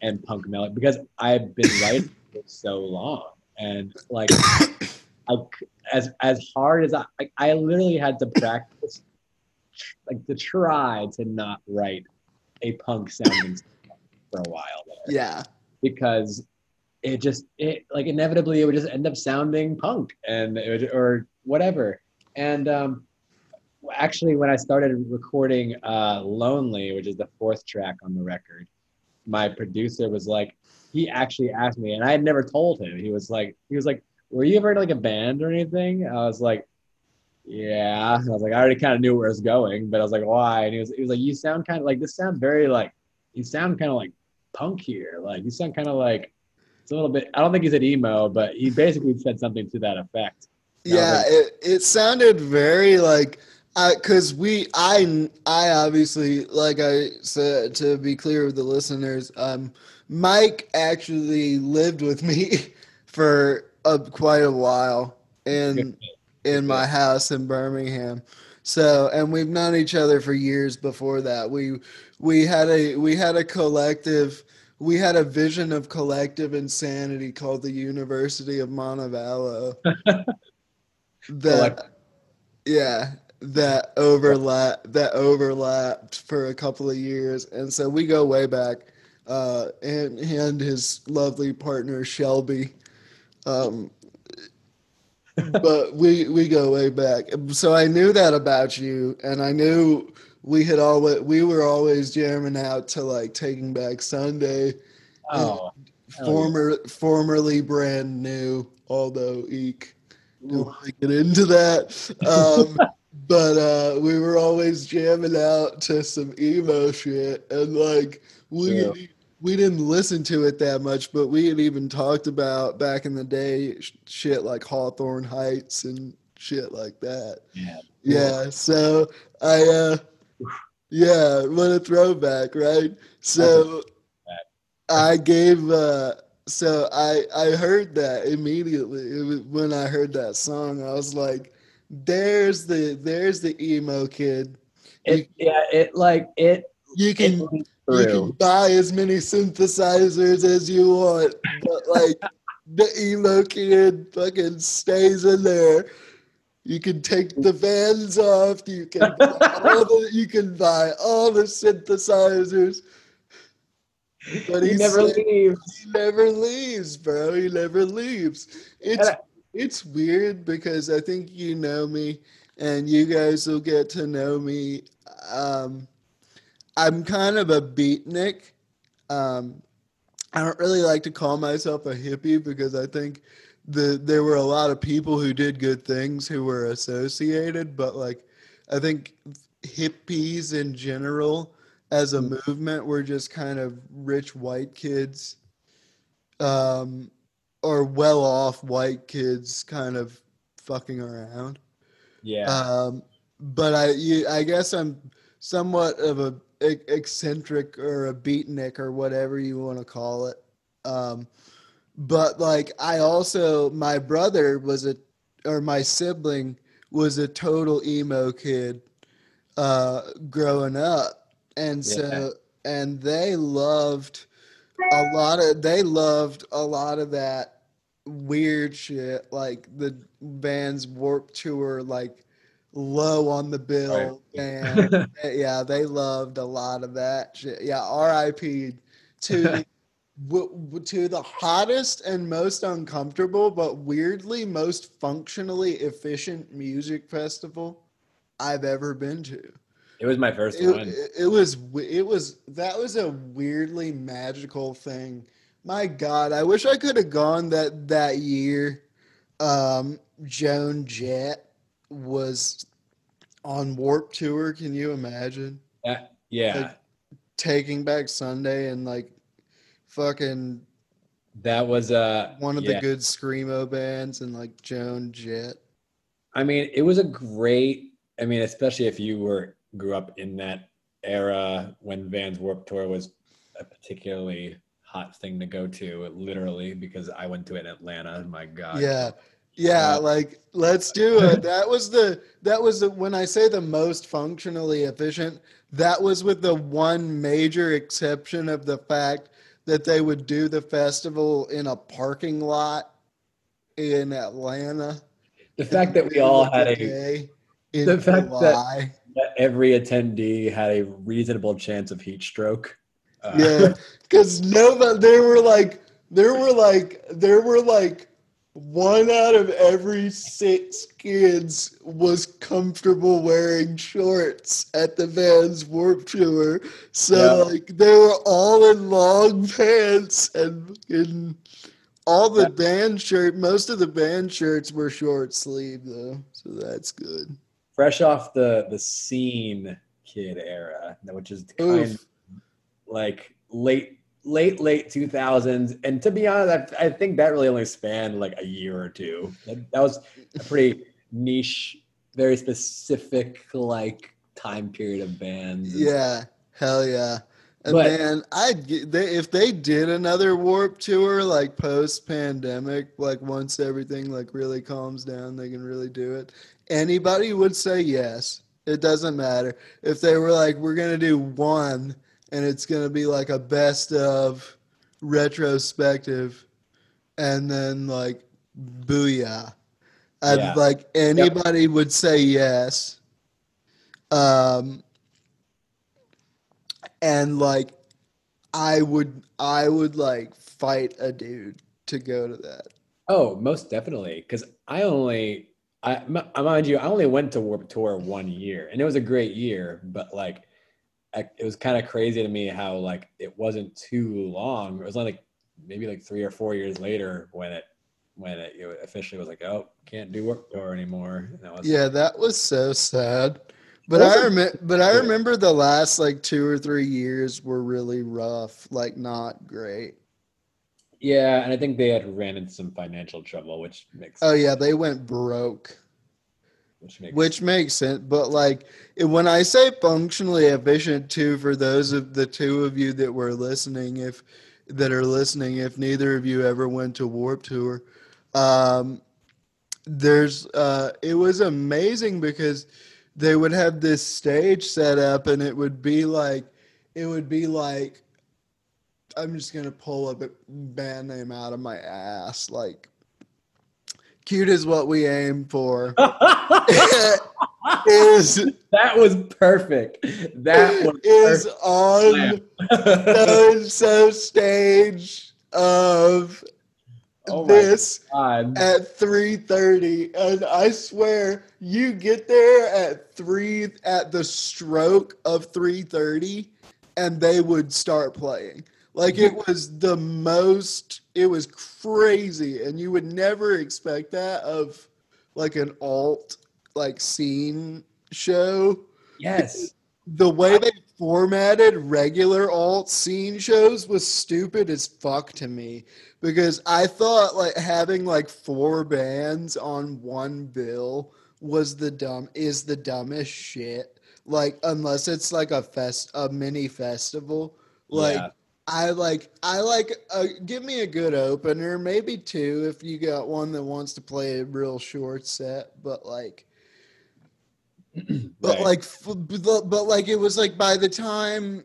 and punk melody, because I've been writing for so long. And like, I, as as hard as I, like, I literally had to practice, like to try to not write a punk sounding song for a while there. Yeah. Because it just, it like inevitably it would just end up sounding punk and it would, or whatever. And, um, actually, when I started recording uh, Lonely, which is the fourth track on the record, my producer was like, he actually asked me, and I had never told him. He was like, he was like, were you ever in like a band or anything? I was like, yeah. I was like, I already kind of knew where it was going, but I was like, why? And he was, he was like, you sound kind of like, this sound very like, you sound kind of like punk here. Like, you sound kind of like, it's a little bit, I don't think he said emo, but he basically said something to that effect. And yeah, like, it, it sounded very like, because uh, we, I, I obviously, like I said, to be clear with the listeners, um, Mike actually lived with me for a, quite a while in in my house in Birmingham. So, and we've known each other for years before that. We we had a we had a collective, we had a vision of collective insanity called the University of Montevallo. that, yeah. that overlap that overlapped for a couple of years, and so we go way back, uh and and his lovely partner Shelby, um but we we go way back. So I knew that about you, and I knew we had always we were always jamming out to like Taking Back Sunday, oh former yeah. formerly Brand New, although eek don't want to get into that. um But uh, we were always jamming out to some emo shit, and like we yeah. we didn't listen to it that much, but we had even talked about back in the day sh- shit like Hawthorne Heights and shit like that. Yeah, yeah. So I, uh, yeah, what a throwback, right? So I gave. Uh, so I I heard that immediately. It was, when I heard that song, I was like, There's the there's the emo kid. It, you, yeah, it like it. You can it you can buy as many synthesizers as you want, but like the emo kid fucking stays in there. You can take the Vans off. You can buy all the you can buy all the synthesizers. But he, he never said, leaves. He never leaves, bro. He never leaves. It's. It's weird because I think you know me, and you guys will get to know me. Um, I'm kind of a beatnik. Um, I don't really like to call myself a hippie because I think the there were a lot of people who did good things who were associated, but like I think hippies in general as a movement were just kind of rich white kids. Um or well-off white kids kind of fucking around. Yeah. Um, but I you, I guess I'm somewhat of a eccentric or a beatnik or whatever you want to call it. Um, but, like, I also, my brother was a, or my sibling was a total emo kid uh, growing up. And yeah. so, and they loved... A lot of they loved a lot of that weird shit, like the band's Warped Tour, like Low on the Bill. Right. And yeah, they loved a lot of that shit. Yeah, R I P to w- to the hottest and most uncomfortable, but weirdly most functionally efficient music festival I've ever been to. It was my first it, one. It, it was it was that was a weirdly magical thing. My God, I wish I could have gone that that year. Um, Joan Jett was on Warped Tour. Can you imagine? Uh, yeah. Like, Taking Back Sunday and like fucking. That was uh, one of yeah. the good screamo bands and like Joan Jett. I mean, it was a great. I mean, especially if you were grew up in that era when Vans Warped Tour was a particularly hot thing to go to, literally, because I went to it in Atlanta. My God. Yeah. Yeah, like, let's do it. That was the, that was the, when I say the most functionally efficient, that was with the one major exception of the fact that they would do the festival in a parking lot in Atlanta. The fact that we all had a, the fact that, that every attendee had a reasonable chance of heat stroke. Uh, yeah, because nobody, there were like, there were like, there were like, one out of every six kids was comfortable wearing shorts at the Vans Warped Tour. So, yeah. like, they were all in long pants and in all the band shirt. Most of the band shirts were short sleeve, though. So that's good. Fresh off the, the scene kid era, which is kind Oof. of like late. Late, late two thousands, and to be honest, I, I think that really only spanned like a year or two. That, that was a pretty niche, very specific like time period of bands. Yeah, hell yeah! And but, man, I they, if they did another Warped Tour like post pandemic, like once everything like really calms down, they can really do it. Anybody would say yes. It doesn't matter if they were like, we're gonna do one. And it's going to be like a best of retrospective and then like booyah. I'd yeah. like anybody yep. would say yes. Um, and like, I would, I would like fight a dude to go to that. Oh, most definitely. Cause I only, I mind you, I only went to Warped Tour one year and it was a great year, but like, I, it was kind of crazy to me how like it wasn't too long. It was like maybe like three or four years later when it when it, it officially was like, oh, can't do Warped Tour anymore. And that was, yeah, that was so sad. But I remember, but I remember the last like two or three years were really rough, like not great. Yeah, and I think they had ran into some financial trouble, which makes. Oh sense. Yeah, they went broke. Which makes, Which makes sense, but like when I say functionally efficient too, for those of the two of you that were listening, if that are listening, if neither of you ever went to Warped Tour, um, there's uh, it was amazing because they would have this stage set up, and it would be like it would be like I'm just gonna pull up a band name out of my ass, like. Cute Is What We Aim For. is, that was perfect. That was is perfect. On so-and-so stage of oh this God. At three thirty. And I swear, you get there at three at the stroke of three thirty, and they would start playing. Like, it was the most, it was crazy. And you would never expect that of, like, an alt, like, scene show. Yes. The way they formatted regular alt scene shows was stupid as fuck to me. Because I thought, like, having, like, four bands on one bill was the dumb, is the dumbest shit. Like, unless it's, like, a fest, a mini festival. Like. Yeah. I like, I like, uh, give me a good opener, maybe two if you got one that wants to play a real short set, but like, but right. like, but, but like, it was like by the time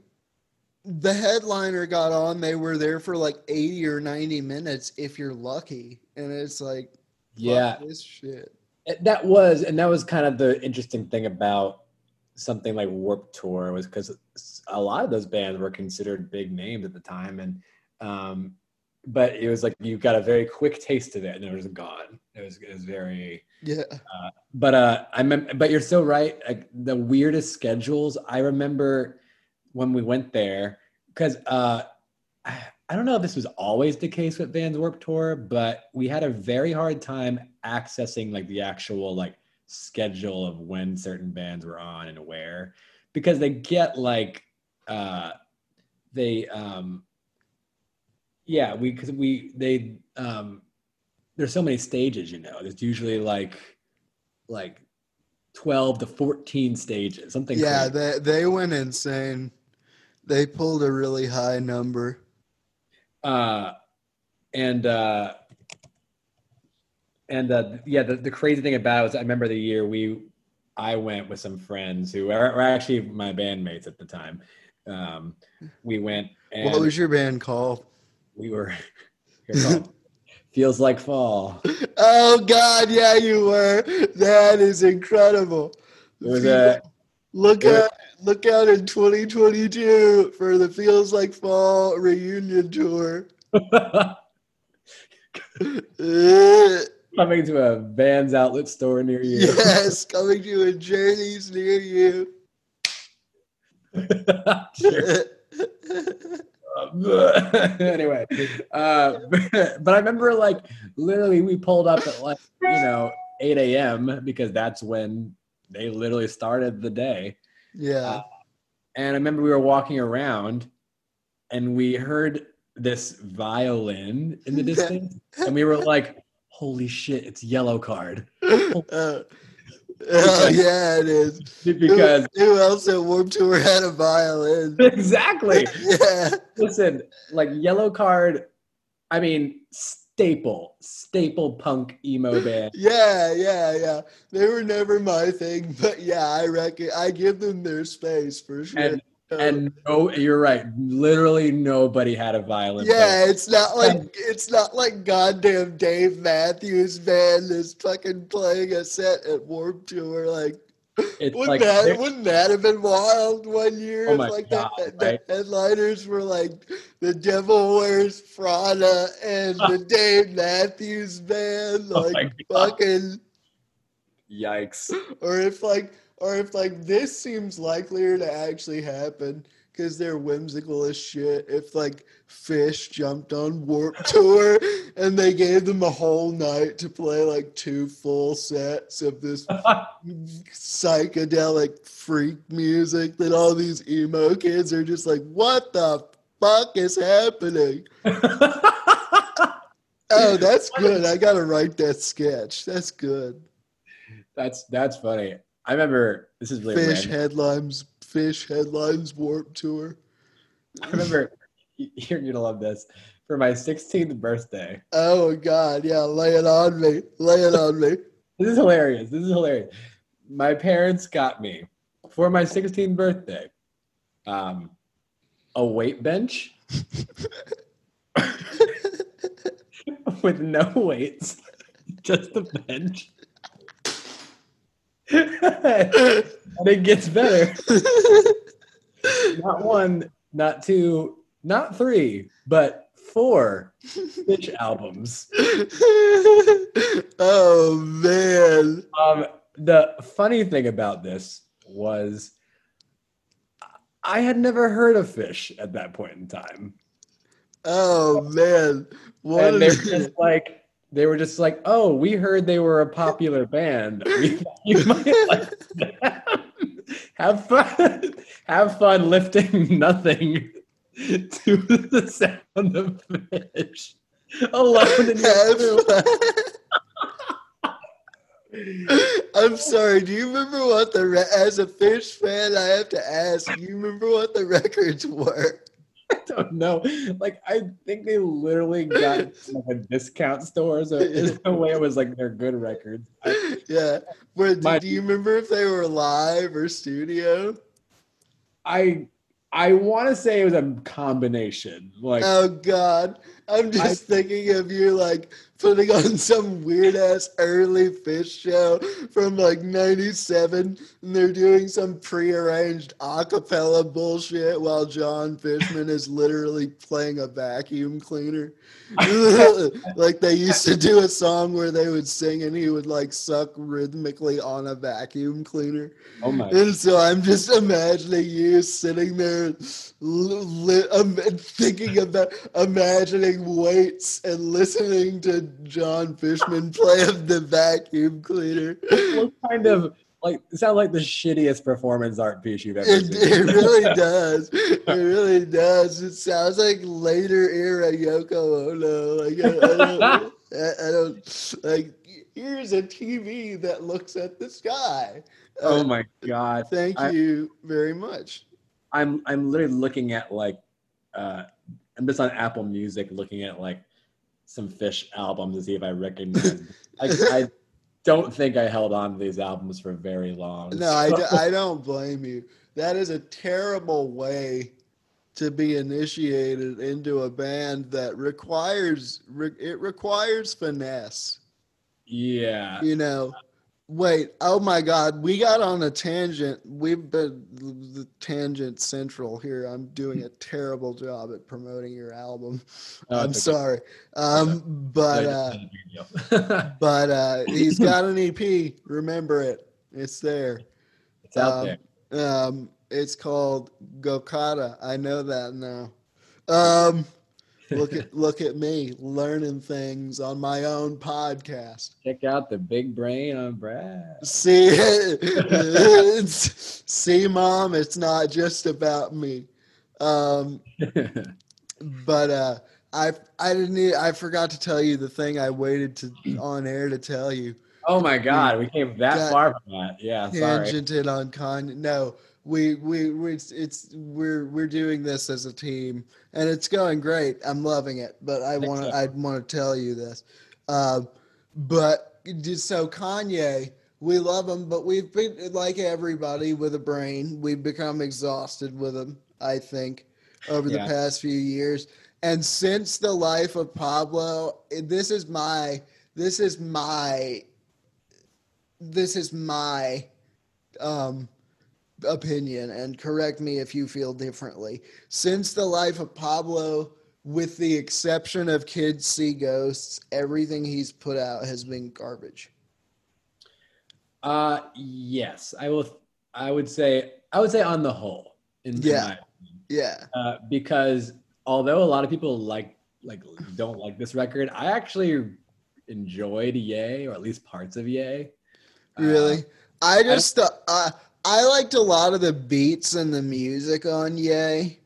the headliner got on. They were there for like eighty or ninety minutes if you're lucky. And it's like, yeah, this shit. That was, and that was kind of the interesting thing about something like Warped Tour, was because a lot of those bands were considered big names at the time. And, um, but it was like, you got a very quick taste of it and it was gone. It was, it was very, yeah. Uh, but, uh, I mem- but you're so right. Like the weirdest schedules. I remember when we went there, because, uh, I, I don't know if this was always the case with Vans Warped Tour, but we had a very hard time accessing like the actual like schedule of when certain bands were on and where, because they get like, uh, they, um, yeah, we, cause we, they, um, there's so many stages, you know, there's usually like, like twelve to fourteen stages, something. Yeah. Crazy. They, they went insane. They pulled a really high number. Uh, and, uh, and, uh, yeah, the, the crazy thing about it was, I remember the year we, I went with some friends who are, were actually my bandmates at the time. Um, we went and what was your band called? We were, Feels Like Fall. Oh God, yeah, you were. That is incredible. It was a, look at look out in twenty twenty-two for the Feels Like Fall reunion tour. Coming to a Vans outlet store near you. Yes, coming to a Journeys near you. Anyway, uh, but, but I remember like literally we pulled up at like, you know, eight a.m. because that's when they literally started the day. Yeah. Uh, and I remember we were walking around and we heard this violin in the distance and we were like, holy shit, it's Yellow Card. uh, Oh, yeah, it is. Because who, who else at Warped Tour had a violin? Exactly. Yeah. Listen, like Yellow Card, I mean, staple, staple punk emo band. Yeah, yeah, yeah. They were never my thing, but yeah, I reckon I give them their space for sure. And, um, and no, you're right. Literally, nobody had a violin. Yeah, player. It's not like it's not like goddamn Dave Matthews Band is fucking playing a set at Warped Tour. Like, it's wouldn't like that wouldn't that have been wild one year? Oh my like God, the, the right? Headliners were like the Devil Wears Prada and the Dave Matthews Band. Like oh fucking yikes! Or if like. Or if, like, this seems likelier to actually happen because they're whimsical as shit. If, like, Fish jumped on Warped Tour and they gave them a whole night to play, like, two full sets of this psychedelic freak music that all these emo kids are just like, what the fuck is happening? Oh, that's good. I got to write that sketch. That's good. That's that's funny. I remember this is really Fish random. headlines, Fish headlines Warped Tour. I remember you're gonna love this. For my sixteenth birthday. Oh God, yeah, lay it on me, lay it on me. This is hilarious. This is hilarious. My parents got me for my sixteenth birthday, um, a weight bench with no weights, just a bench. And it gets better. Not one, not two, not three, but four Fish albums. Oh man. Um, the funny thing about this was I had never heard of Fish at that point in time. Oh man. What and they were just like They were just like, oh, we heard they were a popular band. We, you might like them. Have fun. Have fun lifting nothing to the sound of Fish. Alone in your room. I'm sorry. Do you remember what the, re- as a Fish fan, I have to ask, do you remember what the records were? I don't know. Like, I think they literally got like a discount store, so in a way it was like they're good records. I, yeah. But do, my, do you remember if they were live or studio? I I want to say it was a combination. Like, oh God, I'm just I, thinking of you like putting on some weird ass early Fish show from like ninety-seven, and they're doing some prearranged acapella bullshit while John Fishman is literally playing a vacuum cleaner. Like they used to do a song where they would sing and he would like suck rhythmically on a vacuum cleaner. Oh my! And so I'm just imagining you sitting there. Li- um, thinking about imagining weights and listening to John Fishman play the vacuum cleaner. It kind of like it sounds like the shittiest performance art piece you've ever it, seen. It really does. It really does. It sounds like later era Yoko Ono. Like I, I don't. I, I don't like. Here's a T V that looks at the sky. Oh uh, my God! Thank I, you very much. I'm I'm literally looking at like, uh, I'm just on Apple Music looking at like some Fish albums to see if I recognize. I, I don't think I held on to these albums for very long. No, so. I, d- I don't blame you. That is a terrible way to be initiated into a band that requires, re- it requires finesse. Yeah. You know? Wait, oh my God, we got on a tangent. We've been the tangent central here. I'm doing a terrible job at promoting your album. Oh, I'm sorry. Um, but uh, but uh, he's got an E P. Remember it. It's there. It's out um, there. Um, it's called Gökotta. I know that now. Um, look at look at me learning things on my own podcast. Check out the big brain on Brad. See, it's, see, Mom, it's not just about me. Um, but uh, I I didn't need, I forgot to tell you the thing I waited to on air to tell you. Oh my God, we, we came that far from that. Yeah, sorry. Tangented on Kanye. No. We we we it's, it's we're we're doing this as a team and it's going great. I'm loving it, but I want to I want to tell you this. Uh, but so Kanye, we love him, but we've been like everybody with a brain. We've become exhausted with him, I think, over yeah. the past few years. And since the life of Pablo, this is my this is my this is my um. opinion, and correct me if you feel differently. Since the life of Pablo, with the exception of Kids See Ghosts, everything he's put out has been garbage. Uh yes, I will. I would say. I would say on the whole. In yeah. My yeah. Uh, because although a lot of people like like don't like this record, I actually enjoyed Ye, or at least parts of Ye. Really, uh, I just. I uh, I liked a lot of the beats and the music on Ye.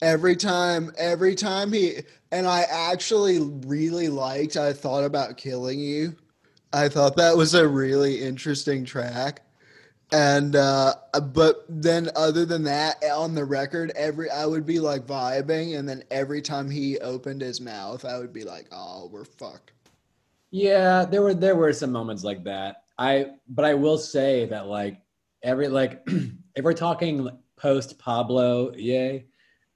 Every time, every time he, and I actually really liked, I Thought About Killing You. I thought that was a really interesting track. And, uh, but then other than that, on the record, every, I would be like vibing. And then every time he opened his mouth, I would be like, oh, we're fucked. Yeah, there were, there were some moments like that. I, but I will say that like, Every like, if we're talking post Pablo, Ye,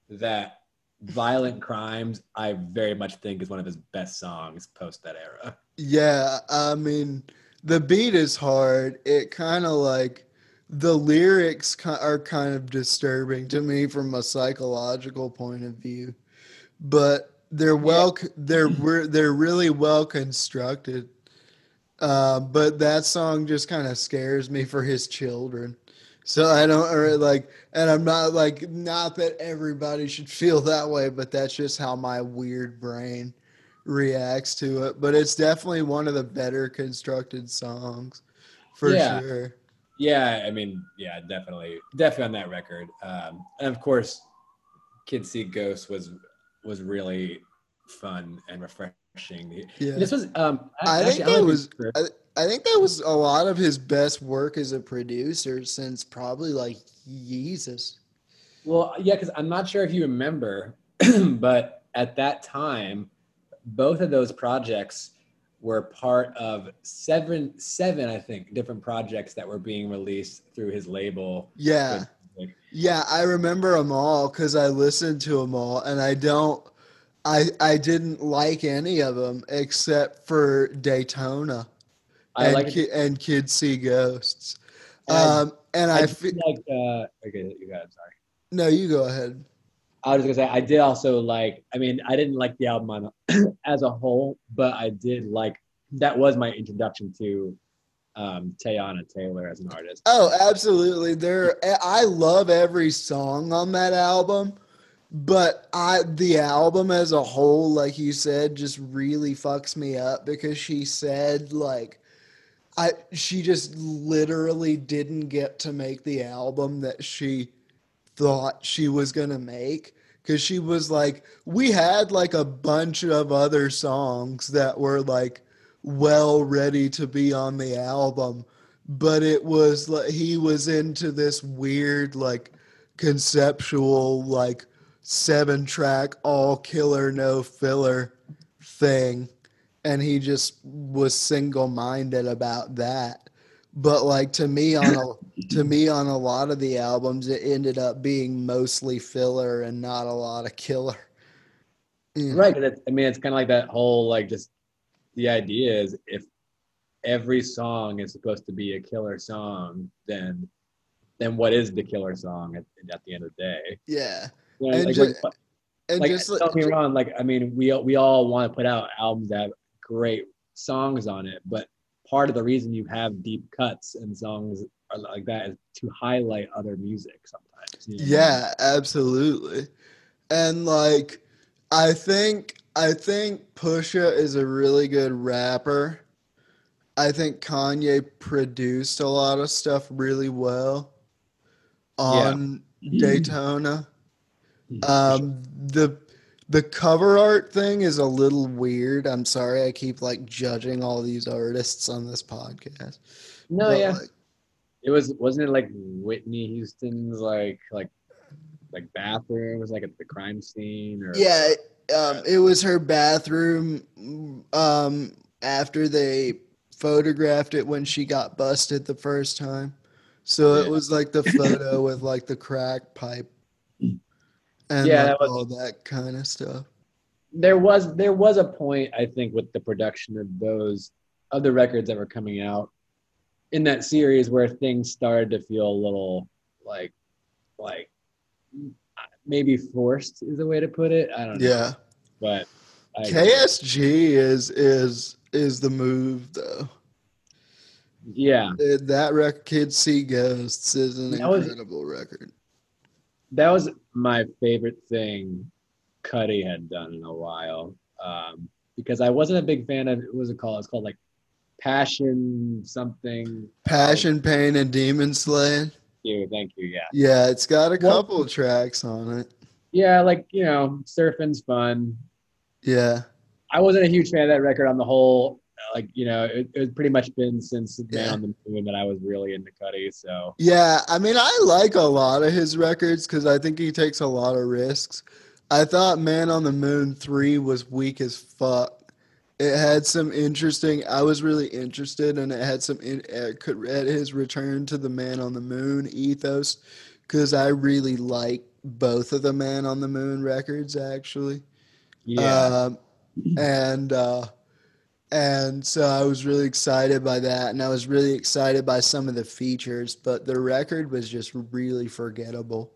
that Violent Crimes, I very much think is one of his best songs post that era. Yeah, I mean, the beat is hard. It kind of like the lyrics are kind of disturbing to me from a psychological point of view, but they're well, yeah. they're they're really well constructed. Uh, but that song just kind of scares me for his children. So I don't or like, and I'm not like, not that everybody should feel that way, but that's just how my weird brain reacts to it. But it's definitely one of the better constructed songs for yeah. sure. Yeah. I mean, yeah, definitely. Definitely on that record. Um, and of course, Kids See Ghosts was, was really fun and refreshing. Yeah. This was. Um, I, I think that was. I, I think that was a lot of his best work as a producer since probably like Yeezus. Well, yeah, because I'm not sure if you remember, but at that time, both of those projects were part of seven, seven I think, different projects that were being released through his label. Yeah. music. Yeah, I remember them all because I listened to them all, and I don't, I I didn't like any of them except for Daytona, I and like ki- and Kids See Ghosts. And um, and I, I feel fe- like uh, okay, you got it. Sorry. No, you go ahead. I was just gonna say I did also like. I mean, I didn't like the album on, as a whole, but I did like. That was my introduction to um, Teyana Taylor as an artist. Oh, absolutely! There, I love every song on that album, but I the album as a whole, like you said, just really fucks me up because she said like, I she just literally didn't get to make the album that she thought she was gonna make because she was like, we had like a bunch of other songs that were like well ready to be on the album, but it was like he was into this weird like conceptual like seven track all killer no filler thing, and he just was single-minded about that. But like to me on a to me on a lot of the albums it ended up being mostly filler and not a lot of killer, mm. right? I mean, it's kind of like that whole like just the idea is if every song is supposed to be a killer song, then then what is the killer song at, at the end of the day? Yeah. You know, and like, just, like, and like, just, don't get me wrong, like, I mean, we, we all want to put out albums that have great songs on it, but part of the reason you have deep cuts and songs like that is to highlight other music sometimes. You know? Yeah, absolutely. And, like, I think... I think Pusha is a really good rapper. I think Kanye produced a lot of stuff really well on yeah. Daytona. Um, the the cover art thing is a little weird. I'm sorry, I keep like judging all these artists on this podcast. No, but, yeah, like, it was wasn't it like Whitney Houston's like like like bathroom? It was like at the crime scene or yeah. Um, it was her bathroom um, after they photographed it when she got busted the first time. So yeah. It was like the photo with like the crack pipe and yeah, like that was, all that kind of stuff. There was there was a point I think with the production of those other records that were coming out in that series where things started to feel a little like like. Maybe forced is the way to put it. I don't know. Yeah. But I K S G is is is the move though. Yeah. That record Kids See Ghosts is an that incredible was, record. That was my favorite thing Cudi had done in a while. Um, because I wasn't a big fan of what was it called? It's called like Passion something. Passion, oh. Pain, and Demon Slaying. You, thank you. Yeah. Yeah, it's got a couple well, of tracks on it. Yeah, like you know, surfing's fun. Yeah. I wasn't a huge fan of that record on the whole. Like you know, it, it's pretty much been since yeah. Man on the Moon that I was really into Cudi. So. Yeah, I mean, I like a lot of his records because I think he takes a lot of risks. I thought Man on the Moon three was weak as fuck. It had some interesting. I was really interested, and it had some. It could at his return to the Man on the Moon ethos, because I really like both of the Man on the Moon records actually. Yeah. Um, and uh, and so I was really excited by that, and I was really excited by some of the features, but the record was just really forgettable.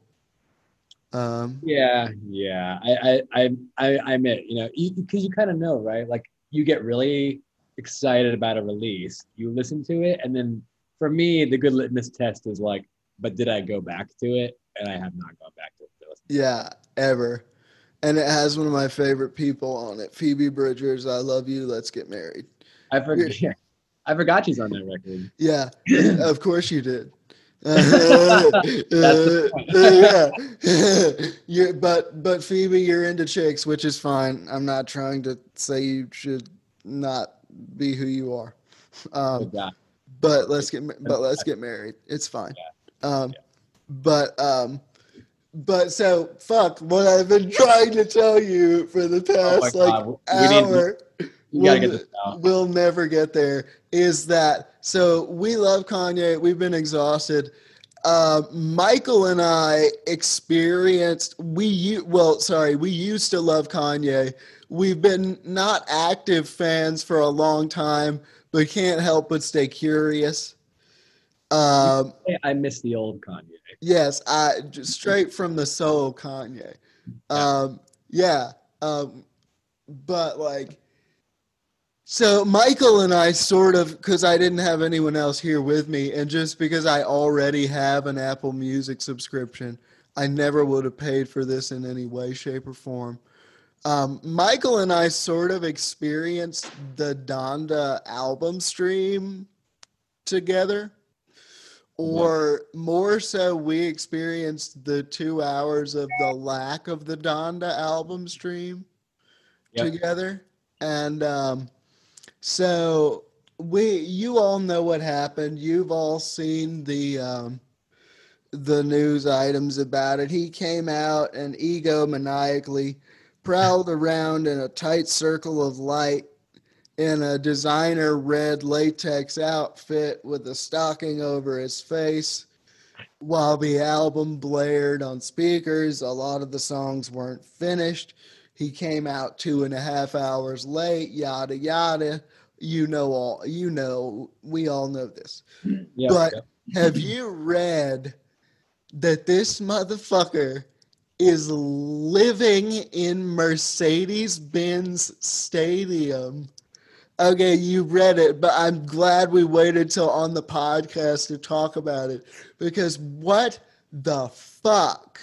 Um, yeah, yeah. I I I I admit, you know, because you, you kind of know, right? Like. You get really excited about a release, you listen to it, and then for me, the good litmus test is like, but did I go back to it? And I have not gone back to it. Yeah, ever. And it has one of my favorite people on it, Phoebe Bridgers, I Love You, Let's Get Married. I forgot, yeah. I forgot she's on that record. Yeah, of course you did. uh, uh, yeah. You're, but but Phoebe, you're into chicks, which is fine. I'm not trying to say you should not be who you are. Um, yeah. But let's get but let's get married. It's fine. Yeah. Um, yeah. But um, but so fuck what I've been trying to tell you for the past oh like we hour. Need, we gotta we'll, get this out. We'll never get there. Is that. So we love Kanye. We've been exhausted. Uh, Michael and I experienced, we, u- well, sorry, we used to love Kanye. We've been not active fans for a long time, but can't help but stay curious. Um, I miss the old Kanye. Yes, I straight from the soul Kanye. Um, yeah. Um, but like, so Michael and I sort of, because I didn't have anyone else here with me, and just because I already have an Apple Music subscription, I never would have paid for this in any way, shape, or form. Um, Michael and I sort of experienced the Donda album stream together, or what? More so, we experienced the two hours of the lack of the Donda album stream yep. together. And um, so we, you all know what happened. You've all seen the um, the news items about it. He came out and egomaniacally prowled around in a tight circle of light in a designer red latex outfit with a stocking over his face, while the album blared on speakers. A lot of the songs weren't finished. He came out two and a half hours late, yada, yada. You know, all, you know, we all know this. Yeah, but yeah. Have you read that this motherfucker is living in Mercedes-Benz Stadium? Okay, you read it, but I'm glad we waited till on the podcast to talk about it, because what the fuck?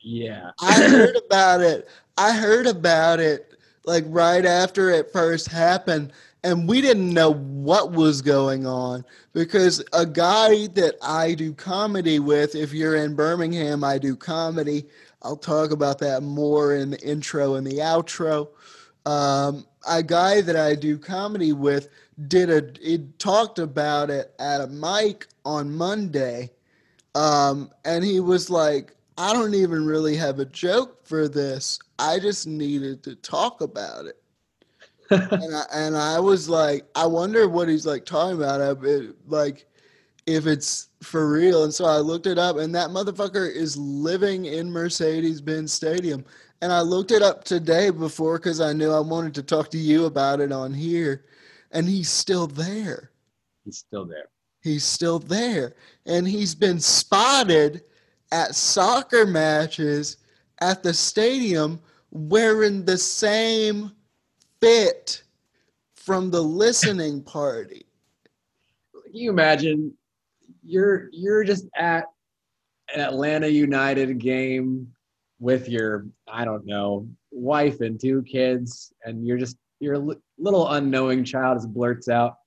Yeah. I heard about it. I heard about it like right after it first happened, and we didn't know what was going on, because a guy that I do comedy with, if you're in Birmingham, I do comedy. I'll talk about that more in the intro and the outro. Um, a guy that I do comedy with did a, it talked about it at a mic on Monday. Um, and he was like, I don't even really have a joke for this. I just needed to talk about it. and, I, and I was like, I wonder what he's like talking about. It, like, if it's for real. And so I looked it up, and that motherfucker is living in Mercedes-Benz Stadium. And I looked it up today before, because I knew I wanted to talk to you about it on here. And he's still there. He's still there. He's still there. And he's been spotted at soccer matches at the stadium wearing the same fit from the listening party. Can you imagine? You're you're just at an Atlanta United game with your, I don't know, wife and two kids, and you're just, your little unknowing child just blurts out,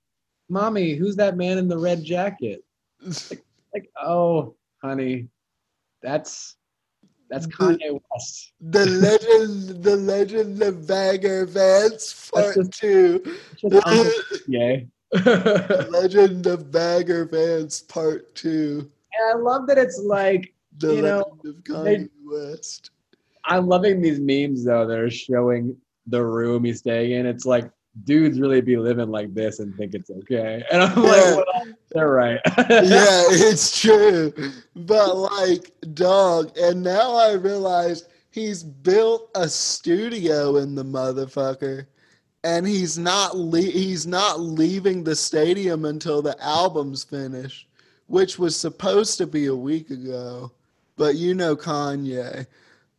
"Mommy, who's that man in the red jacket?" Like, like, oh, honey, that's that's Kanye West. The legend, the legend of Bagger Vance part just, two. Yay. The legend of Bagger Vance part two. And I love that it's like, the you know, of Kanye they, West. I'm loving these memes though that are showing the room he's staying in. It's like, dudes really be living like this and think it's okay. And I'm yeah. like, well, they're right. Yeah, it's true. But like, dog, and now I realized he's built a studio in the motherfucker, and he's not le- he's not leaving the stadium until the album's finished, which was supposed to be a week ago. But you know Kanye.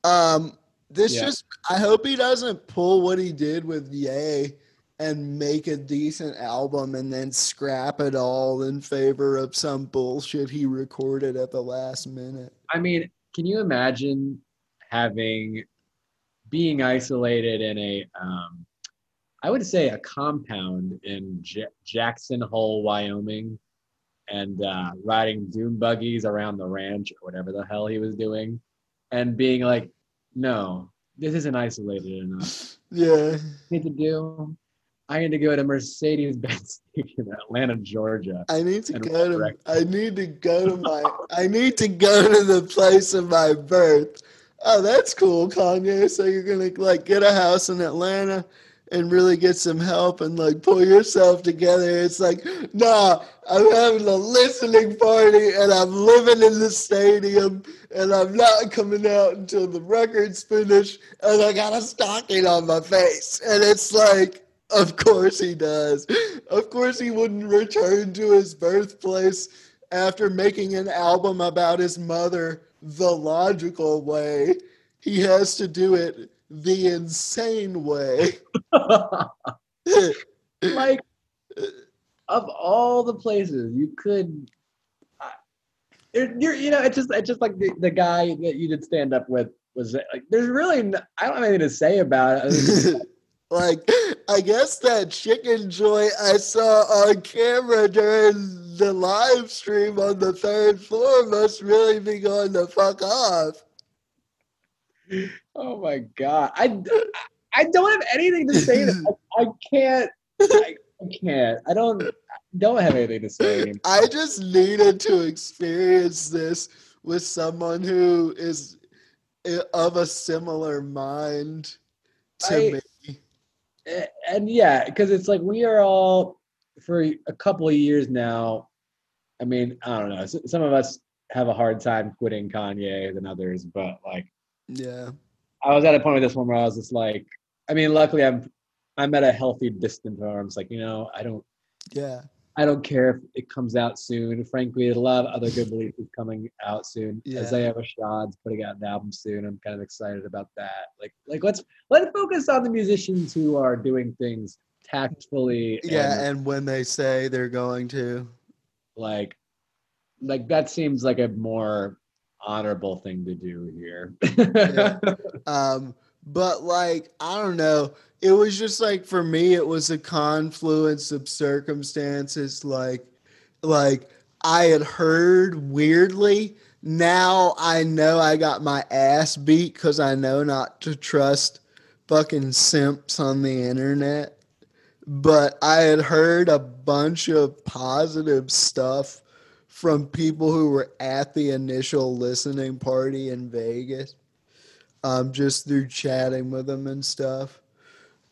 Um, this yeah. just, I hope he doesn't pull what he did with Ye and make a decent album and then scrap it all in favor of some bullshit he recorded at the last minute. I mean, can you imagine having, being isolated in a, um, I would say a compound in J- Jackson Hole, Wyoming, and uh, riding dune buggies around the ranch or whatever the hell he was doing, and being like, no, this isn't isolated enough. Yeah. I need to do... I need to go to Mercedes-Benz in Atlanta, Georgia. I need to go to it. I need to go to my I need to go to the place of my birth. Oh, that's cool, Kanye. So you're gonna like get a house in Atlanta and really get some help and like pull yourself together. It's like, nah, I'm having a listening party and I'm living in the stadium and I'm not coming out until the record's finished and I got a stocking on my face. And it's like, of course he does. Of course he wouldn't return to his birthplace after making an album about his mother the logical way. He has to do it the insane way. Like, of all the places you could, uh, you're, you know, it's just, it's just like the, the guy that you did stand up with was like, there's really, no, I don't have anything to say about it. Like, I guess that chicken joint I saw on camera during the live stream on the third floor must really be going to fuck off. Oh my God. I, I don't have anything to say. To, I, I can't. I, I can't. I don't I don't have anything to say anymore. I just needed to experience this with someone who is of a similar mind to I, me. And yeah, because it's like we are all, for a couple of years now, I mean, I don't know. Some of us have a hard time quitting Kanye than others, but like, yeah, I was at a point with this one where I was just like, I mean, luckily I'm, I'm at a healthy distance where I'm just like, you know, I don't, yeah, I don't care if it comes out soon. Frankly, a lot of other good releases coming out soon. Yeah. Isaiah Rashad's putting out an album soon. I'm kind of excited about that. Like, like let's let's focus on the musicians who are doing things tactfully. Yeah, and, and when they say they're going to, like, like that seems like a more honorable thing to do here. Yeah. Um but like, I don't know, it was just like, for me it was a confluence of circumstances. Like, like I had heard weirdly, now I know I got my ass beat because I know not to trust fucking simps on the internet, but I had heard a bunch of positive stuff from people who were at the initial listening party in Vegas, um, just through chatting with them and stuff.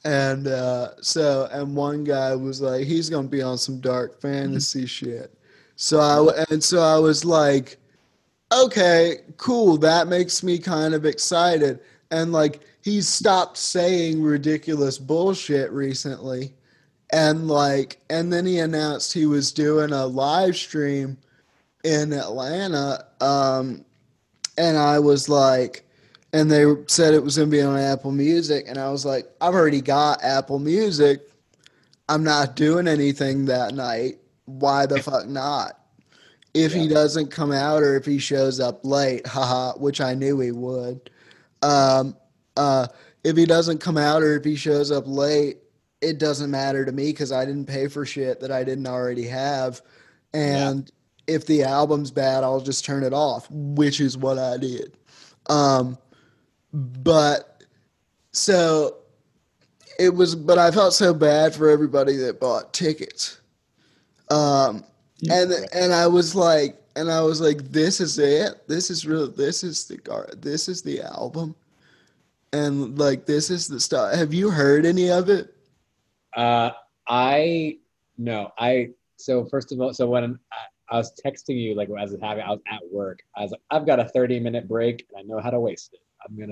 And uh, so, and one guy was like, he's going to be on some dark fantasy shit. So I, and so I was like, okay, cool. That makes me kind of excited. And like, he stopped saying ridiculous bullshit recently. And like, and then he announced he was doing a live stream in Atlanta, um, and I was like, and they said it was going to be on Apple Music, and I was like, I've already got Apple Music. I'm not doing anything that night. Why the fuck not? If yeah. he doesn't come out or if he shows up late, haha, which I knew he would. Um, uh, if he doesn't come out or if he shows up late, it doesn't matter to me because I didn't pay for shit that I didn't already have. And yeah. if the album's bad, I'll just turn it off, which is what I did. Um, but so it was, but I felt so bad for everybody that bought tickets. Um, yeah. and, and I was like, and I was like, this is it. This is real. This is the gar- This is the album. And like, this is the stuff. Have you heard any of it? Uh, I, no, I, so first of all, so when I, I was texting you, like, as it happened, I was at work. I was like, I've got a thirty-minute break, and I know how to waste it. I'm going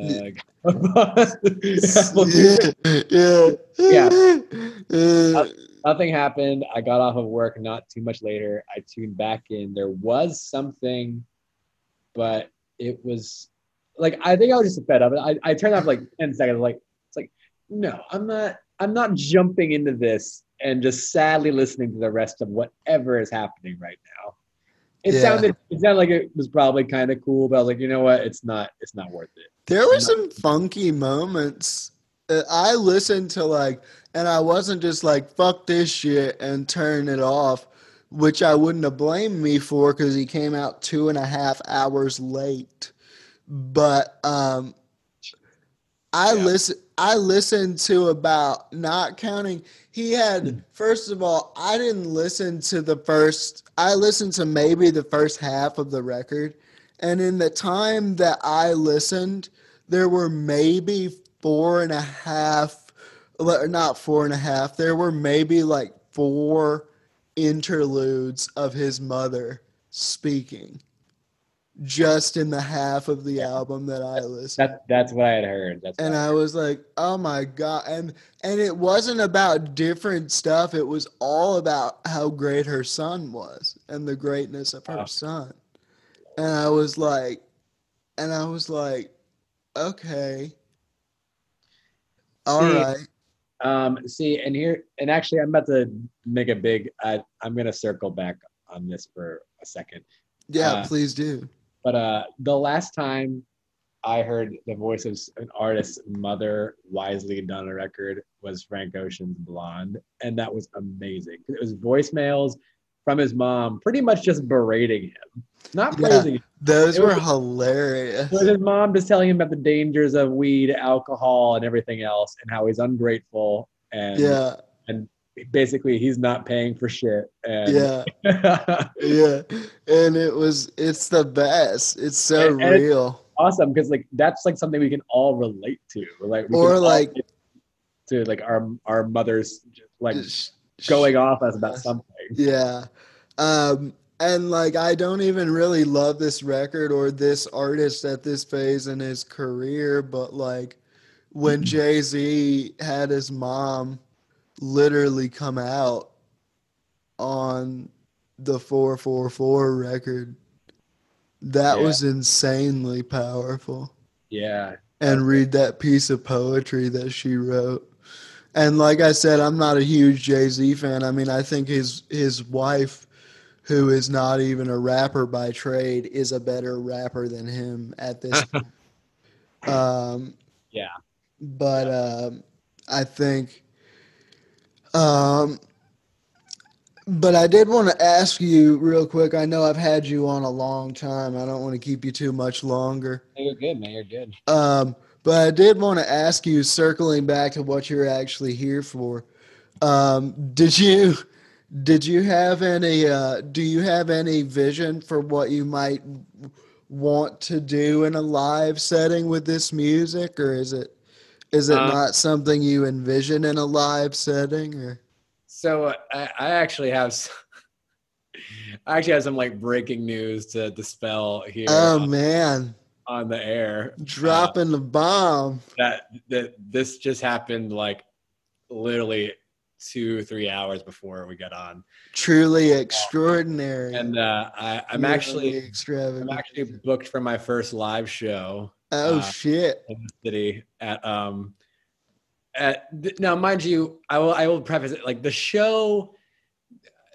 to... Yeah. yeah. Uh, Nothing happened. I got off of work not too much later. I tuned back in. There was something, but it was... Like, I think I was just fed up. I, I turned off, like, ten seconds. Like, it's like, no, I'm not... I'm not jumping into this and just sadly listening to the rest of whatever is happening right now. It yeah. sounded, it sounded like it was probably kind of cool, but I was like, you know what? It's not, it's not worth it. There were some funky moments. I listened to like, and I wasn't just like, fuck this shit and turn it off, which I wouldn't have blamed me for because he came out two and a half hours late. But, um, I yeah. listen. I listened to about not counting. He had, first of all, I didn't listen to the first. I listened to maybe the first half of the record, and in the time that I listened, there were maybe four and a half not four and a half. There were maybe like four interludes of his mother speaking just in the half of the album that I listened. That, that's what I had heard. That's and I, I was like, oh my God. And, and it wasn't about different stuff. It was all about how great her son was and the greatness of her oh. son. And I was like, and I was like, okay. All see, right. Um, see, and here, and actually I'm about to make a big, uh, I'm going to circle back on this for a second. Yeah, uh, please do. But uh, the last time I heard the voice of an artist's mother wisely done on a record was Frank Ocean's Blonde. And that was amazing. It was voicemails from his mom, pretty much just berating him. Not praising yeah, him. Those it were was, hilarious. It was his mom just telling him about the dangers of weed, alcohol, and everything else, and how he's ungrateful. And yeah. and basically he's not paying for shit. And yeah. yeah. And it was, it's the best. It's so and, and real. It's awesome. Cause like, that's like something we can all relate to. Like, we or like to like our, our mothers, like sh- going off us about something. Yeah. Um, and like, I don't even really love this record or this artist at this phase in his career, but like when Jay-Z had his mom literally come out on the four four four record, that yeah. was insanely powerful. Yeah. And read that piece of poetry that she wrote. And like I said, I'm not a huge Jay-Z fan. I mean, I think his his wife, who is not even a rapper by trade, is a better rapper than him at this point. Um, yeah. But uh, I think... Um, but I did want to ask you real quick. I know I've had you on a long time. I don't want to keep you too much longer. You're good, man. You're good. Um, but I did want to ask you, circling back to what you're actually here for. Um, did you, did you have any, uh, do you have any vision for what you might want to do in a live setting with this music, or is it? Is it um, not something you envision in a live setting? Or? So I, I actually have, some, I actually have some like breaking news to dispel here. Oh on, man! On the air, dropping uh, the bomb. That that this just happened like literally two three hours before we got on. Truly extraordinary. And uh, I, I'm Truly actually extravagant. I'm actually booked for my first live show. Oh uh, shit! In the city at um at th- now, mind you, I will I will preface it like the show,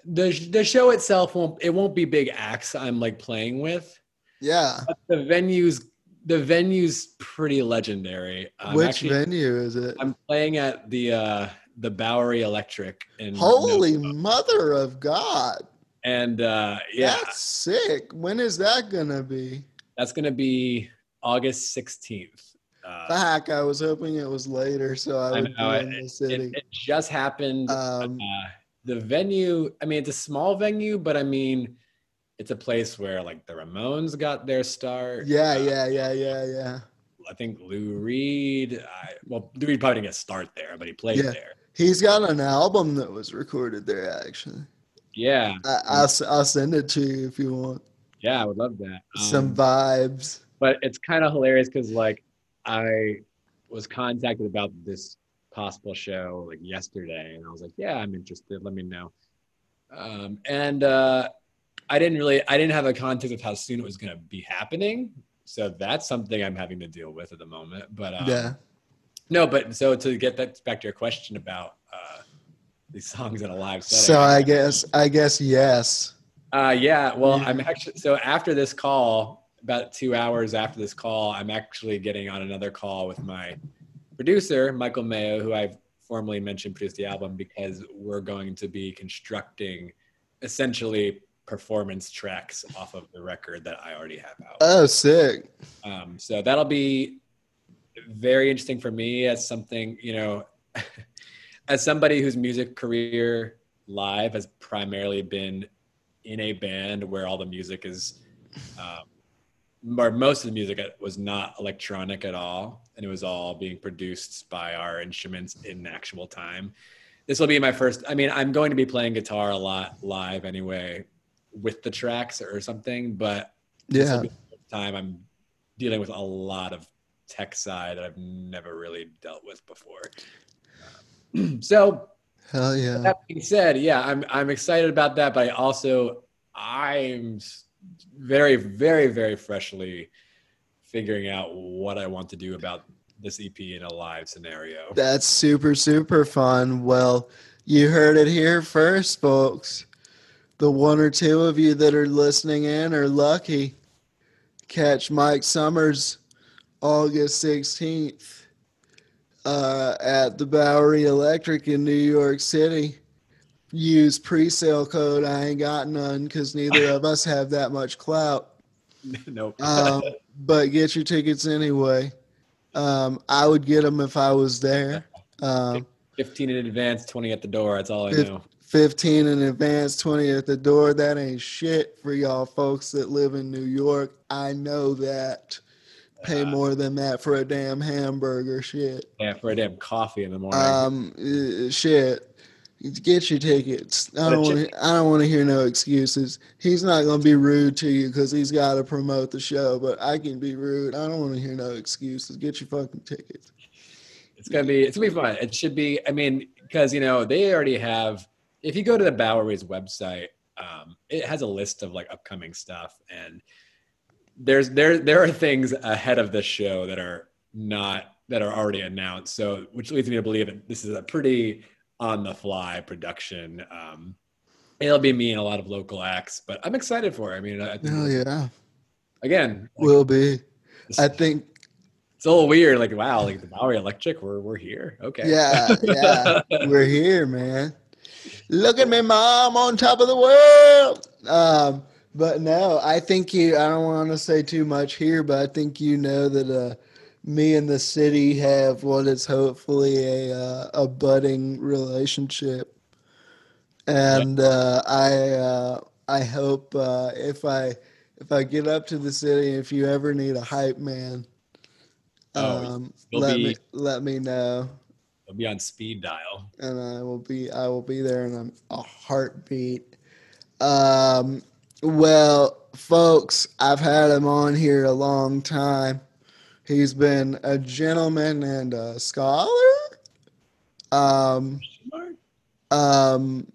the the show itself won't it won't be big acts I'm like playing with. Yeah, but the venues the venue's pretty legendary. I'm Which actually, venue is it? I'm playing at the uh, the Bowery Electric in Holy Nova. Mother of God! And uh, yeah, that's sick. When is that gonna be? That's gonna be August sixteenth. Uh, Fuck, I was hoping it was later, so I would I know, be in it, the city. It, it just happened. Um, uh, the venue, I mean, it's a small venue, but I mean, it's a place where like the Ramones got their start. Yeah, uh, yeah, yeah, yeah, yeah. I think Lou Reed, I, well, Lou Reed probably didn't get a start there, but he played yeah. there. He's got an album that was recorded there, actually. Yeah. I, I'll, I'll send it to you if you want. Yeah, I would love that. Um, Some vibes. But it's kind of hilarious because, like, I was contacted about this possible show, like, yesterday. And I was like, yeah, I'm interested. Let me know. Um, and uh, I didn't really – I didn't have a context of how soon it was going to be happening. So that's something I'm having to deal with at the moment. But um, yeah. No, but so to get that back to your question about uh, these songs in a live setting. So I guess – I guess yes. Uh, yeah. Well, yeah. I'm actually – so after this call – about two hours after this call, I'm actually getting on another call with my producer, Michael Mayo, who I've formerly mentioned produced the album, because we're going to be constructing essentially performance tracks off of the record that I already have out. Oh, sick. Um, so that'll be very interesting for me as something, you know, as somebody whose music career live has primarily been in a band where all the music is... Um, or most of the music was not electronic at all, and it was all being produced by our instruments in actual time. This will be my first, I mean, I'm going to be playing guitar a lot live anyway with the tracks or something, but yeah. This will be the first time I'm dealing with a lot of tech side that I've never really dealt with before. Um, so hell yeah. That being said, yeah, I'm I'm excited about that, but I also I'm very, very, very freshly figuring out what I want to do about this E P in a live scenario. That's super, super fun. Well, you heard it here first, folks. The one or two of you that are listening in are lucky. Catch Mike Summers August sixteenth uh, at the Bowery Electric in New York City. Use pre-sale code. I ain't got none because neither of us have that much clout. Nope. um, but get your tickets anyway. Um, I would get them if I was there. Um, fifteen in advance, twenty at the door. That's all I know. fifteen in advance, twenty at the door. That ain't shit for y'all folks that live in New York. I know that. Pay more than that for a damn hamburger, shit. Yeah, for a damn coffee in the morning. Um, shit. Get your tickets. I don't want to. I don't want to hear no excuses. He's not going to be rude to you because he's got to promote the show. But I can be rude. I don't want to hear no excuses. Get your fucking tickets. It's gonna be. It's gonna be fun. It should be. I mean, because you know they already have. If you go to the Bowery's website, um, it has a list of like upcoming stuff, and there's there there are things ahead of the show that are not that are already announced. So, which leads me to believe that this is a pretty on the fly production. Um, it'll be me and a lot of local acts, but I'm excited for it. I mean, I think hell yeah. Again, like, will be. I think it's a little weird. Like, wow, like the Bowery Electric, we're we're here. Okay. Yeah, yeah, we're here, man. Look at me, mom, on top of the world. Um, but no, I think you. I don't want to say too much here, but I think you know that. Uh, Me and the city have what is hopefully a uh, a budding relationship, and uh, I uh, I hope uh, if I if I get up to the city, if you ever need a hype man, um, oh, let be, me let me know. I'll be on speed dial, and I will be I will be there in a heartbeat. Um, well, folks, I've had him on here a long time. He's been a gentleman and a scholar. Um, um,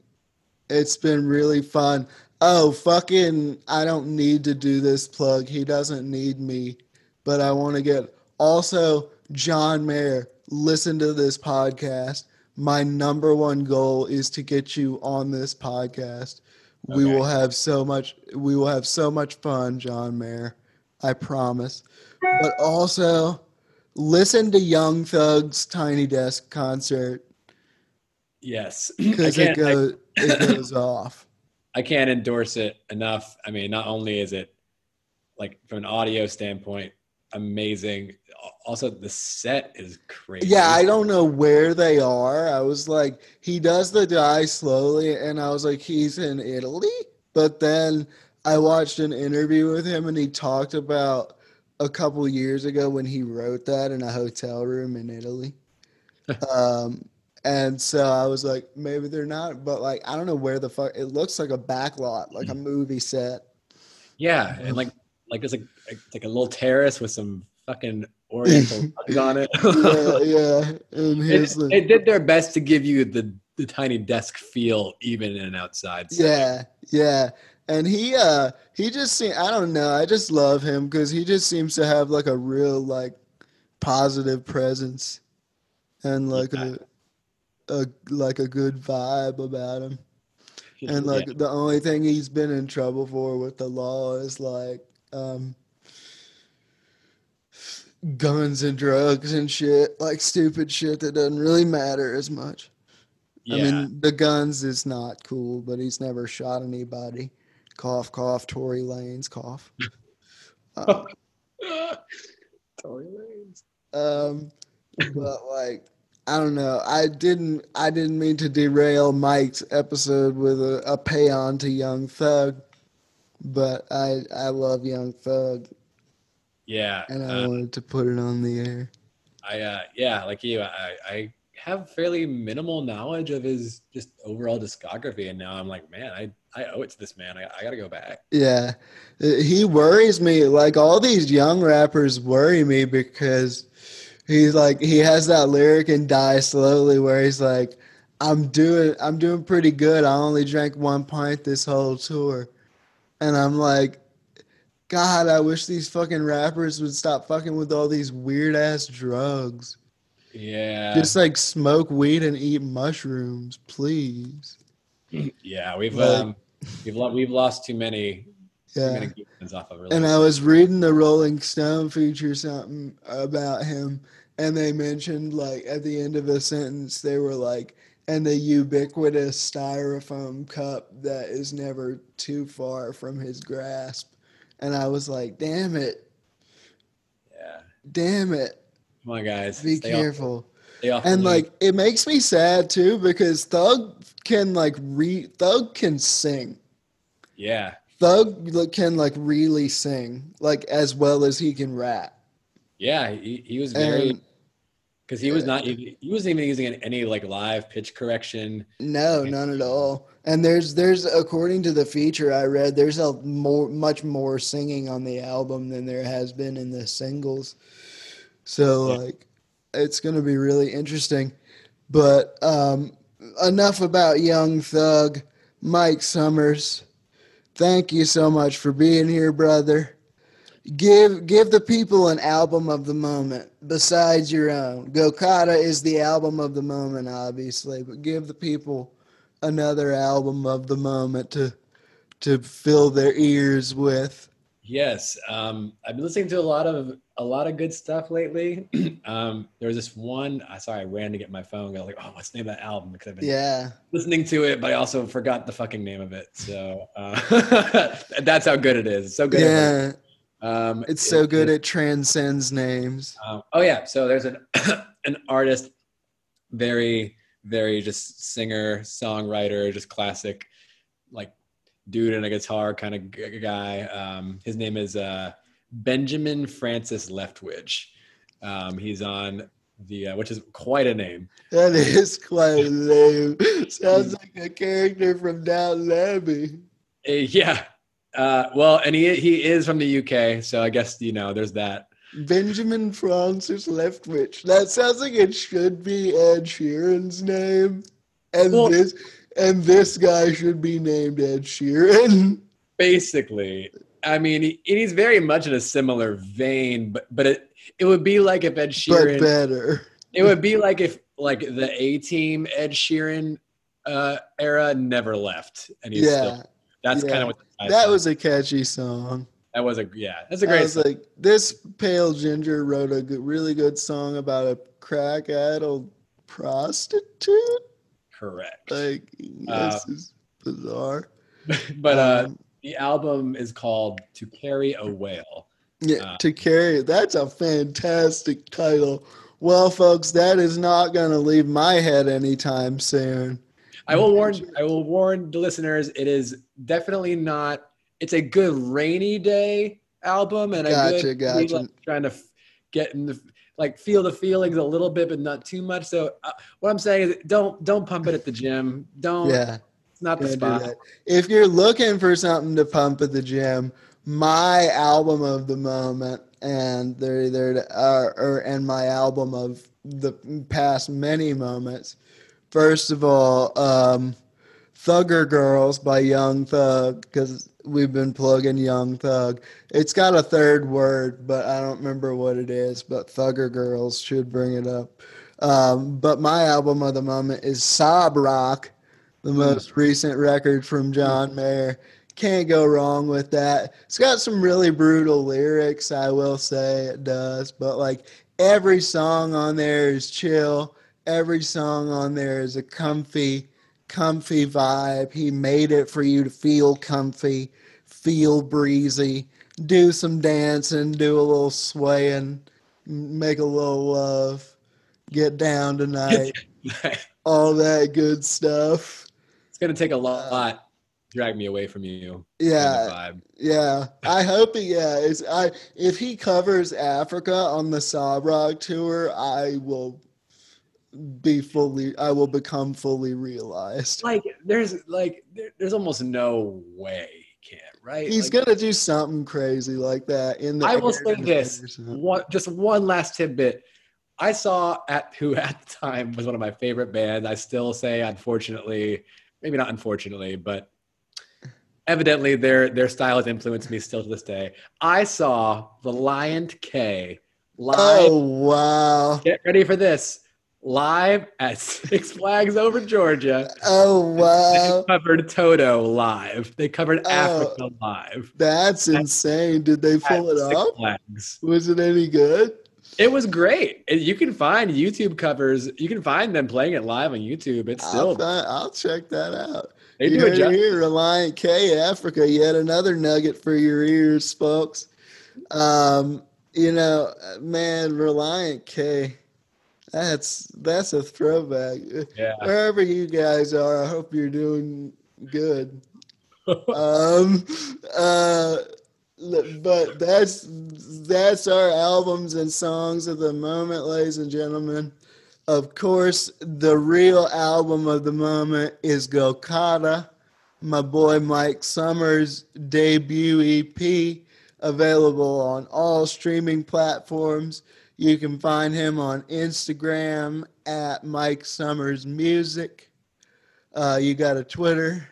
it's been really fun. Oh, fucking, I don't need to do this plug. He doesn't need me, but I want to get... Also, John Mayer, listen to this podcast. My number one goal is to get you on this podcast. Okay. We will have so much... We will have so much fun, John Mayer. I promise. But also, listen to Young Thug's Tiny Desk concert. Yes. Because it, go, it goes off. I can't endorse it enough. I mean, not only is it, like, from an audio standpoint, amazing. Also, the set is crazy. Yeah, I don't know where they are. I was like, he does the die slowly, and I was like, he's in Italy? But then I watched an interview with him, and he talked about a couple years ago when he wrote that in a hotel room in Italy. Um, and so I was like, maybe they're not, but like, I don't know where the fuck, it looks like a back lot, like a movie set. Yeah. And like, like there's like, it's like a little terrace with some fucking oriental rugs on it. Yeah, yeah. And here's it, the, they did their best to give you the, the Tiny Desk feel even in an outside set. Yeah. Yeah. And he, uh, he just seems, I don't know, I just love him because he just seems to have like a real, like, positive presence and like yeah. a, a, like a good vibe about him. And like yeah. the only thing he's been in trouble for with the law is like, um, guns and drugs and shit, like stupid shit that doesn't really matter as much. Yeah. I mean, the guns is not cool, but he's never shot anybody. Cough, cough, Tory Lanez, cough. Um, Tory Lanez. Um, but like, I don't know. I didn't. I didn't mean to derail Mike's episode with a, a pay on to Young Thug, but I I love Young Thug. Yeah. And I uh, wanted to put it on the air. I uh, yeah, like you, I, I have fairly minimal knowledge of his just overall discography, and now I'm like, man, I, I owe it to this man. I, I got to go back. Yeah. He worries me. Like, all these young rappers worry me because he's like, he has that lyric in Die Slowly where he's like, I'm doing, I'm doing pretty good. I only drank one pint this whole tour. And I'm like, God, I wish these fucking rappers would stop fucking with all these weird ass drugs. Yeah. Just like smoke weed and eat mushrooms, please. Yeah, we've like, um, we've lo- we've lost too many. Yeah. Too many kids off of Relient. And I was reading the Rolling Stone feature something about him, and they mentioned like at the end of a sentence they were like, and the ubiquitous styrofoam cup that is never too far from his grasp. And I was like, damn it. Yeah. Damn it. Come on, guys. Be Stay careful. Off. Off and, like, league. It makes me sad, too, because Thug can, like, re Thug can sing. Yeah. Thug can, like, really sing, like, as well as he can rap. Yeah, he, he was very – because he was not – he wasn't even using any, like, live pitch correction. No, none at all. And there's, there's according to the feature I read, there's a more, much more singing on the album than there has been in the singles. So, yeah. like, it's going to be really interesting. But um, enough about Young Thug. Mike Summers, thank you so much for being here, brother. Give give the people an album of the moment besides your own. Gökotta is the album of the moment, obviously, but give the people another album of the moment to to fill their ears with. Yes, um, I've been listening to a lot of a lot of good stuff lately. um, there was this one. I sorry, I ran to get my phone. I was like, oh, what's the name of that album? Because I've been yeah. listening to it, but I also forgot the fucking name of it. So uh, that's how good it is. It's so good. Yeah, um, it's so it, good. It, it transcends names. Um, oh yeah. So there's an an artist, very. very just singer, songwriter, just classic, like dude and a guitar kind of g- guy. Um, his name is uh, Benjamin Francis Leftwich. Um, he's on the, uh, which is quite a name. That is quite a name. Sounds like a character from Downton Abbey. Uh, yeah. Uh, well, and he he is from the U K, so I guess, you know, there's that. Benjamin Francis Leftwich. That sounds like it should be Ed Sheeran's name, and well, this and this guy should be named Ed Sheeran. Basically, I mean, he, he's very much in a similar vein, but but it it would be like if Ed Sheeran. But better. It would be like if like the A-Team Ed Sheeran uh, era never left, and he's yeah, still. That's yeah. kind of what the that was a catchy song. That was a yeah. That's a great. I was song. Like, this pale ginger wrote a good, really good song about a crack idle prostitute. Correct. Like uh, this is bizarre. But um, uh, the album is called "To Carry a Whale." Yeah, uh, to carry. That's a fantastic title. Well, folks, that is not going to leave my head anytime soon. I will warn. I will warn the listeners. It is definitely not. It's a good rainy day album, and gotcha, I good gotcha. like trying to get in the like feel the feelings a little bit, but not too much. So uh, what I'm saying is, don't don't pump it at the gym. Don't. Yeah, it's not the spot. If you're looking for something to pump at the gym, my album of the moment, and there there uh, or and my album of the past many moments. First of all, um, Thugger Girls by Young Thug, because we've been plugging Young Thug. It's got a third word, but I don't remember what it is, but Thugger Girls should bring it up. Um, but my album of the moment is Sob Rock, the most recent record from John Mayer. Can't go wrong with that. It's got some really brutal lyrics, I will say it does, but like every song on there is chill. Every song on there is a comfy comfy vibe. He made it for you to feel comfy, feel breezy, do some dancing, do a little swaying, make a little love, get down tonight, all that good stuff. It's going to take a lot, uh, lot drag me away from you. Yeah, vibe. yeah. I hope he, yeah. It's, I if he covers Africa on the Sob Rock tour, I will be fully. I will become fully realized. Like there's like there, there's almost no way he can't, right? He's like, gonna do something crazy like that. In the I will say this one, just one last tidbit. I saw at who at the time was one of my favorite bands. I still say, unfortunately, maybe not unfortunately, but evidently their their style has influenced me still to this day. I saw the Relient K live. Oh, wow. Get ready for this. Live at Six Flags Over Georgia. Oh, wow. They covered Toto live. They covered oh, Africa live. That's at, insane. Did they pull it Six up? Flags. Was it any good? It was great. You can find YouTube covers. You can find them playing it live on YouTube. It's still. I'll, find, I'll check that out. They do it here. Relient K, Africa. Yet another nugget for your ears, folks. Um, you know, man, Relient K. That's that's a throwback. Yeah. Wherever you guys are, I hope you're doing good. um. Uh. But that's that's our albums and songs of the moment, ladies and gentlemen. Of course, the real album of the moment is Gökotta, my boy Mike Summers' debut E P, available on all streaming platforms. You can find him on Instagram at Mike Summers Music. Uh, you got a Twitter,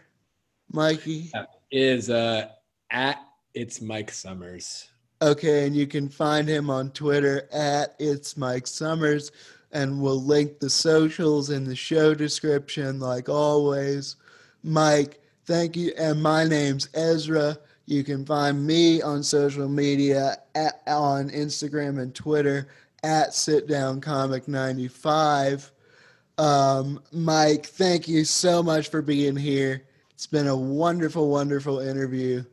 Mikey? Is uh, at It's Mike Summers. Okay, and you can find him on Twitter at It's Mike Summers, and we'll link the socials in the show description like always. Mike, thank you. And my name's Ezra. You can find me on social media at, on Instagram and Twitter at Sit Down Comic ninety-five. Um, Mike, thank you so much for being here. It's been a wonderful, wonderful interview.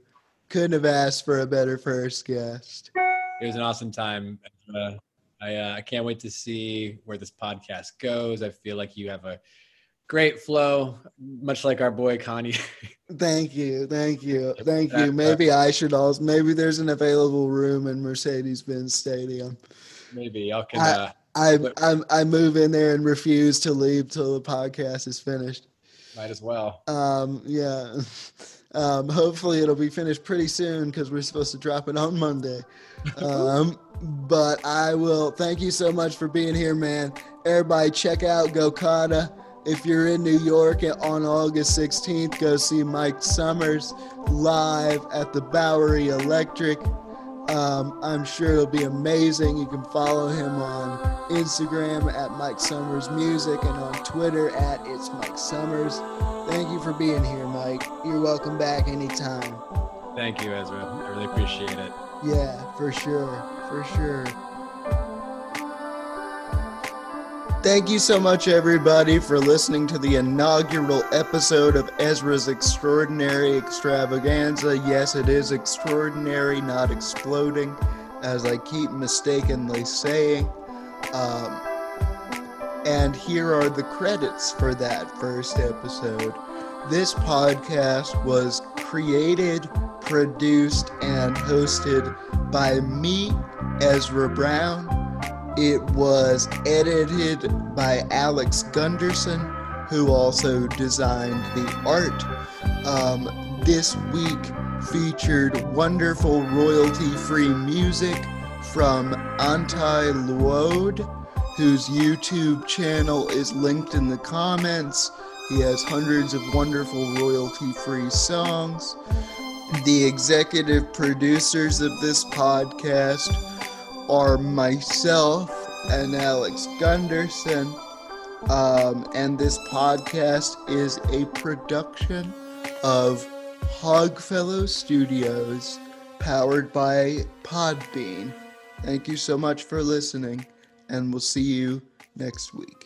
Couldn't have asked for a better first guest. It was an awesome time. Uh, I uh, I can't wait to see where this podcast goes. I feel like you have a great flow, much like our boy Kanye. Thank you, thank you, thank you. Maybe I should also. Maybe there's an available room in Mercedes-Benz Stadium. Maybe I'll. Can, uh, I I I move in there and refuse to leave till the podcast is finished. Might as well. Um. Yeah. Um, hopefully it'll be finished pretty soon because we're supposed to drop it on Monday. Um, but I will thank you so much for being here, man. Everybody check out Gökotta. If you're in New York on August sixteenth, go see Mike Summers live at the Bowery Electric. Um, I'm sure it'll be amazing. You can follow him on Instagram at Mike Summers Music and on Twitter at It's Mike Summers. Thank you for being here, Mike. You're welcome back anytime. Thank you, Ezra. I really appreciate it. Yeah, for sure. For sure. Thank you so much, everybody, for listening to the inaugural episode of Ezra's Extraordinary Extravaganza. Yes, it is extraordinary, not exploding, as I keep mistakenly saying. Um, and here are the credits for that first episode. This podcast was created, produced, and hosted by me, Ezra Brown. It was edited by Alex Gunderson, who also designed the art. Um, this week featured wonderful royalty-free music from Antai Luode, whose YouTube channel is linked in the comments. He has hundreds of wonderful royalty-free songs. The executive producers of this podcast are myself and Alex Gunderson, um, and this podcast is a production of Hogfellow Studios, powered by Podbean. Thank you so much for listening, and we'll see you next week.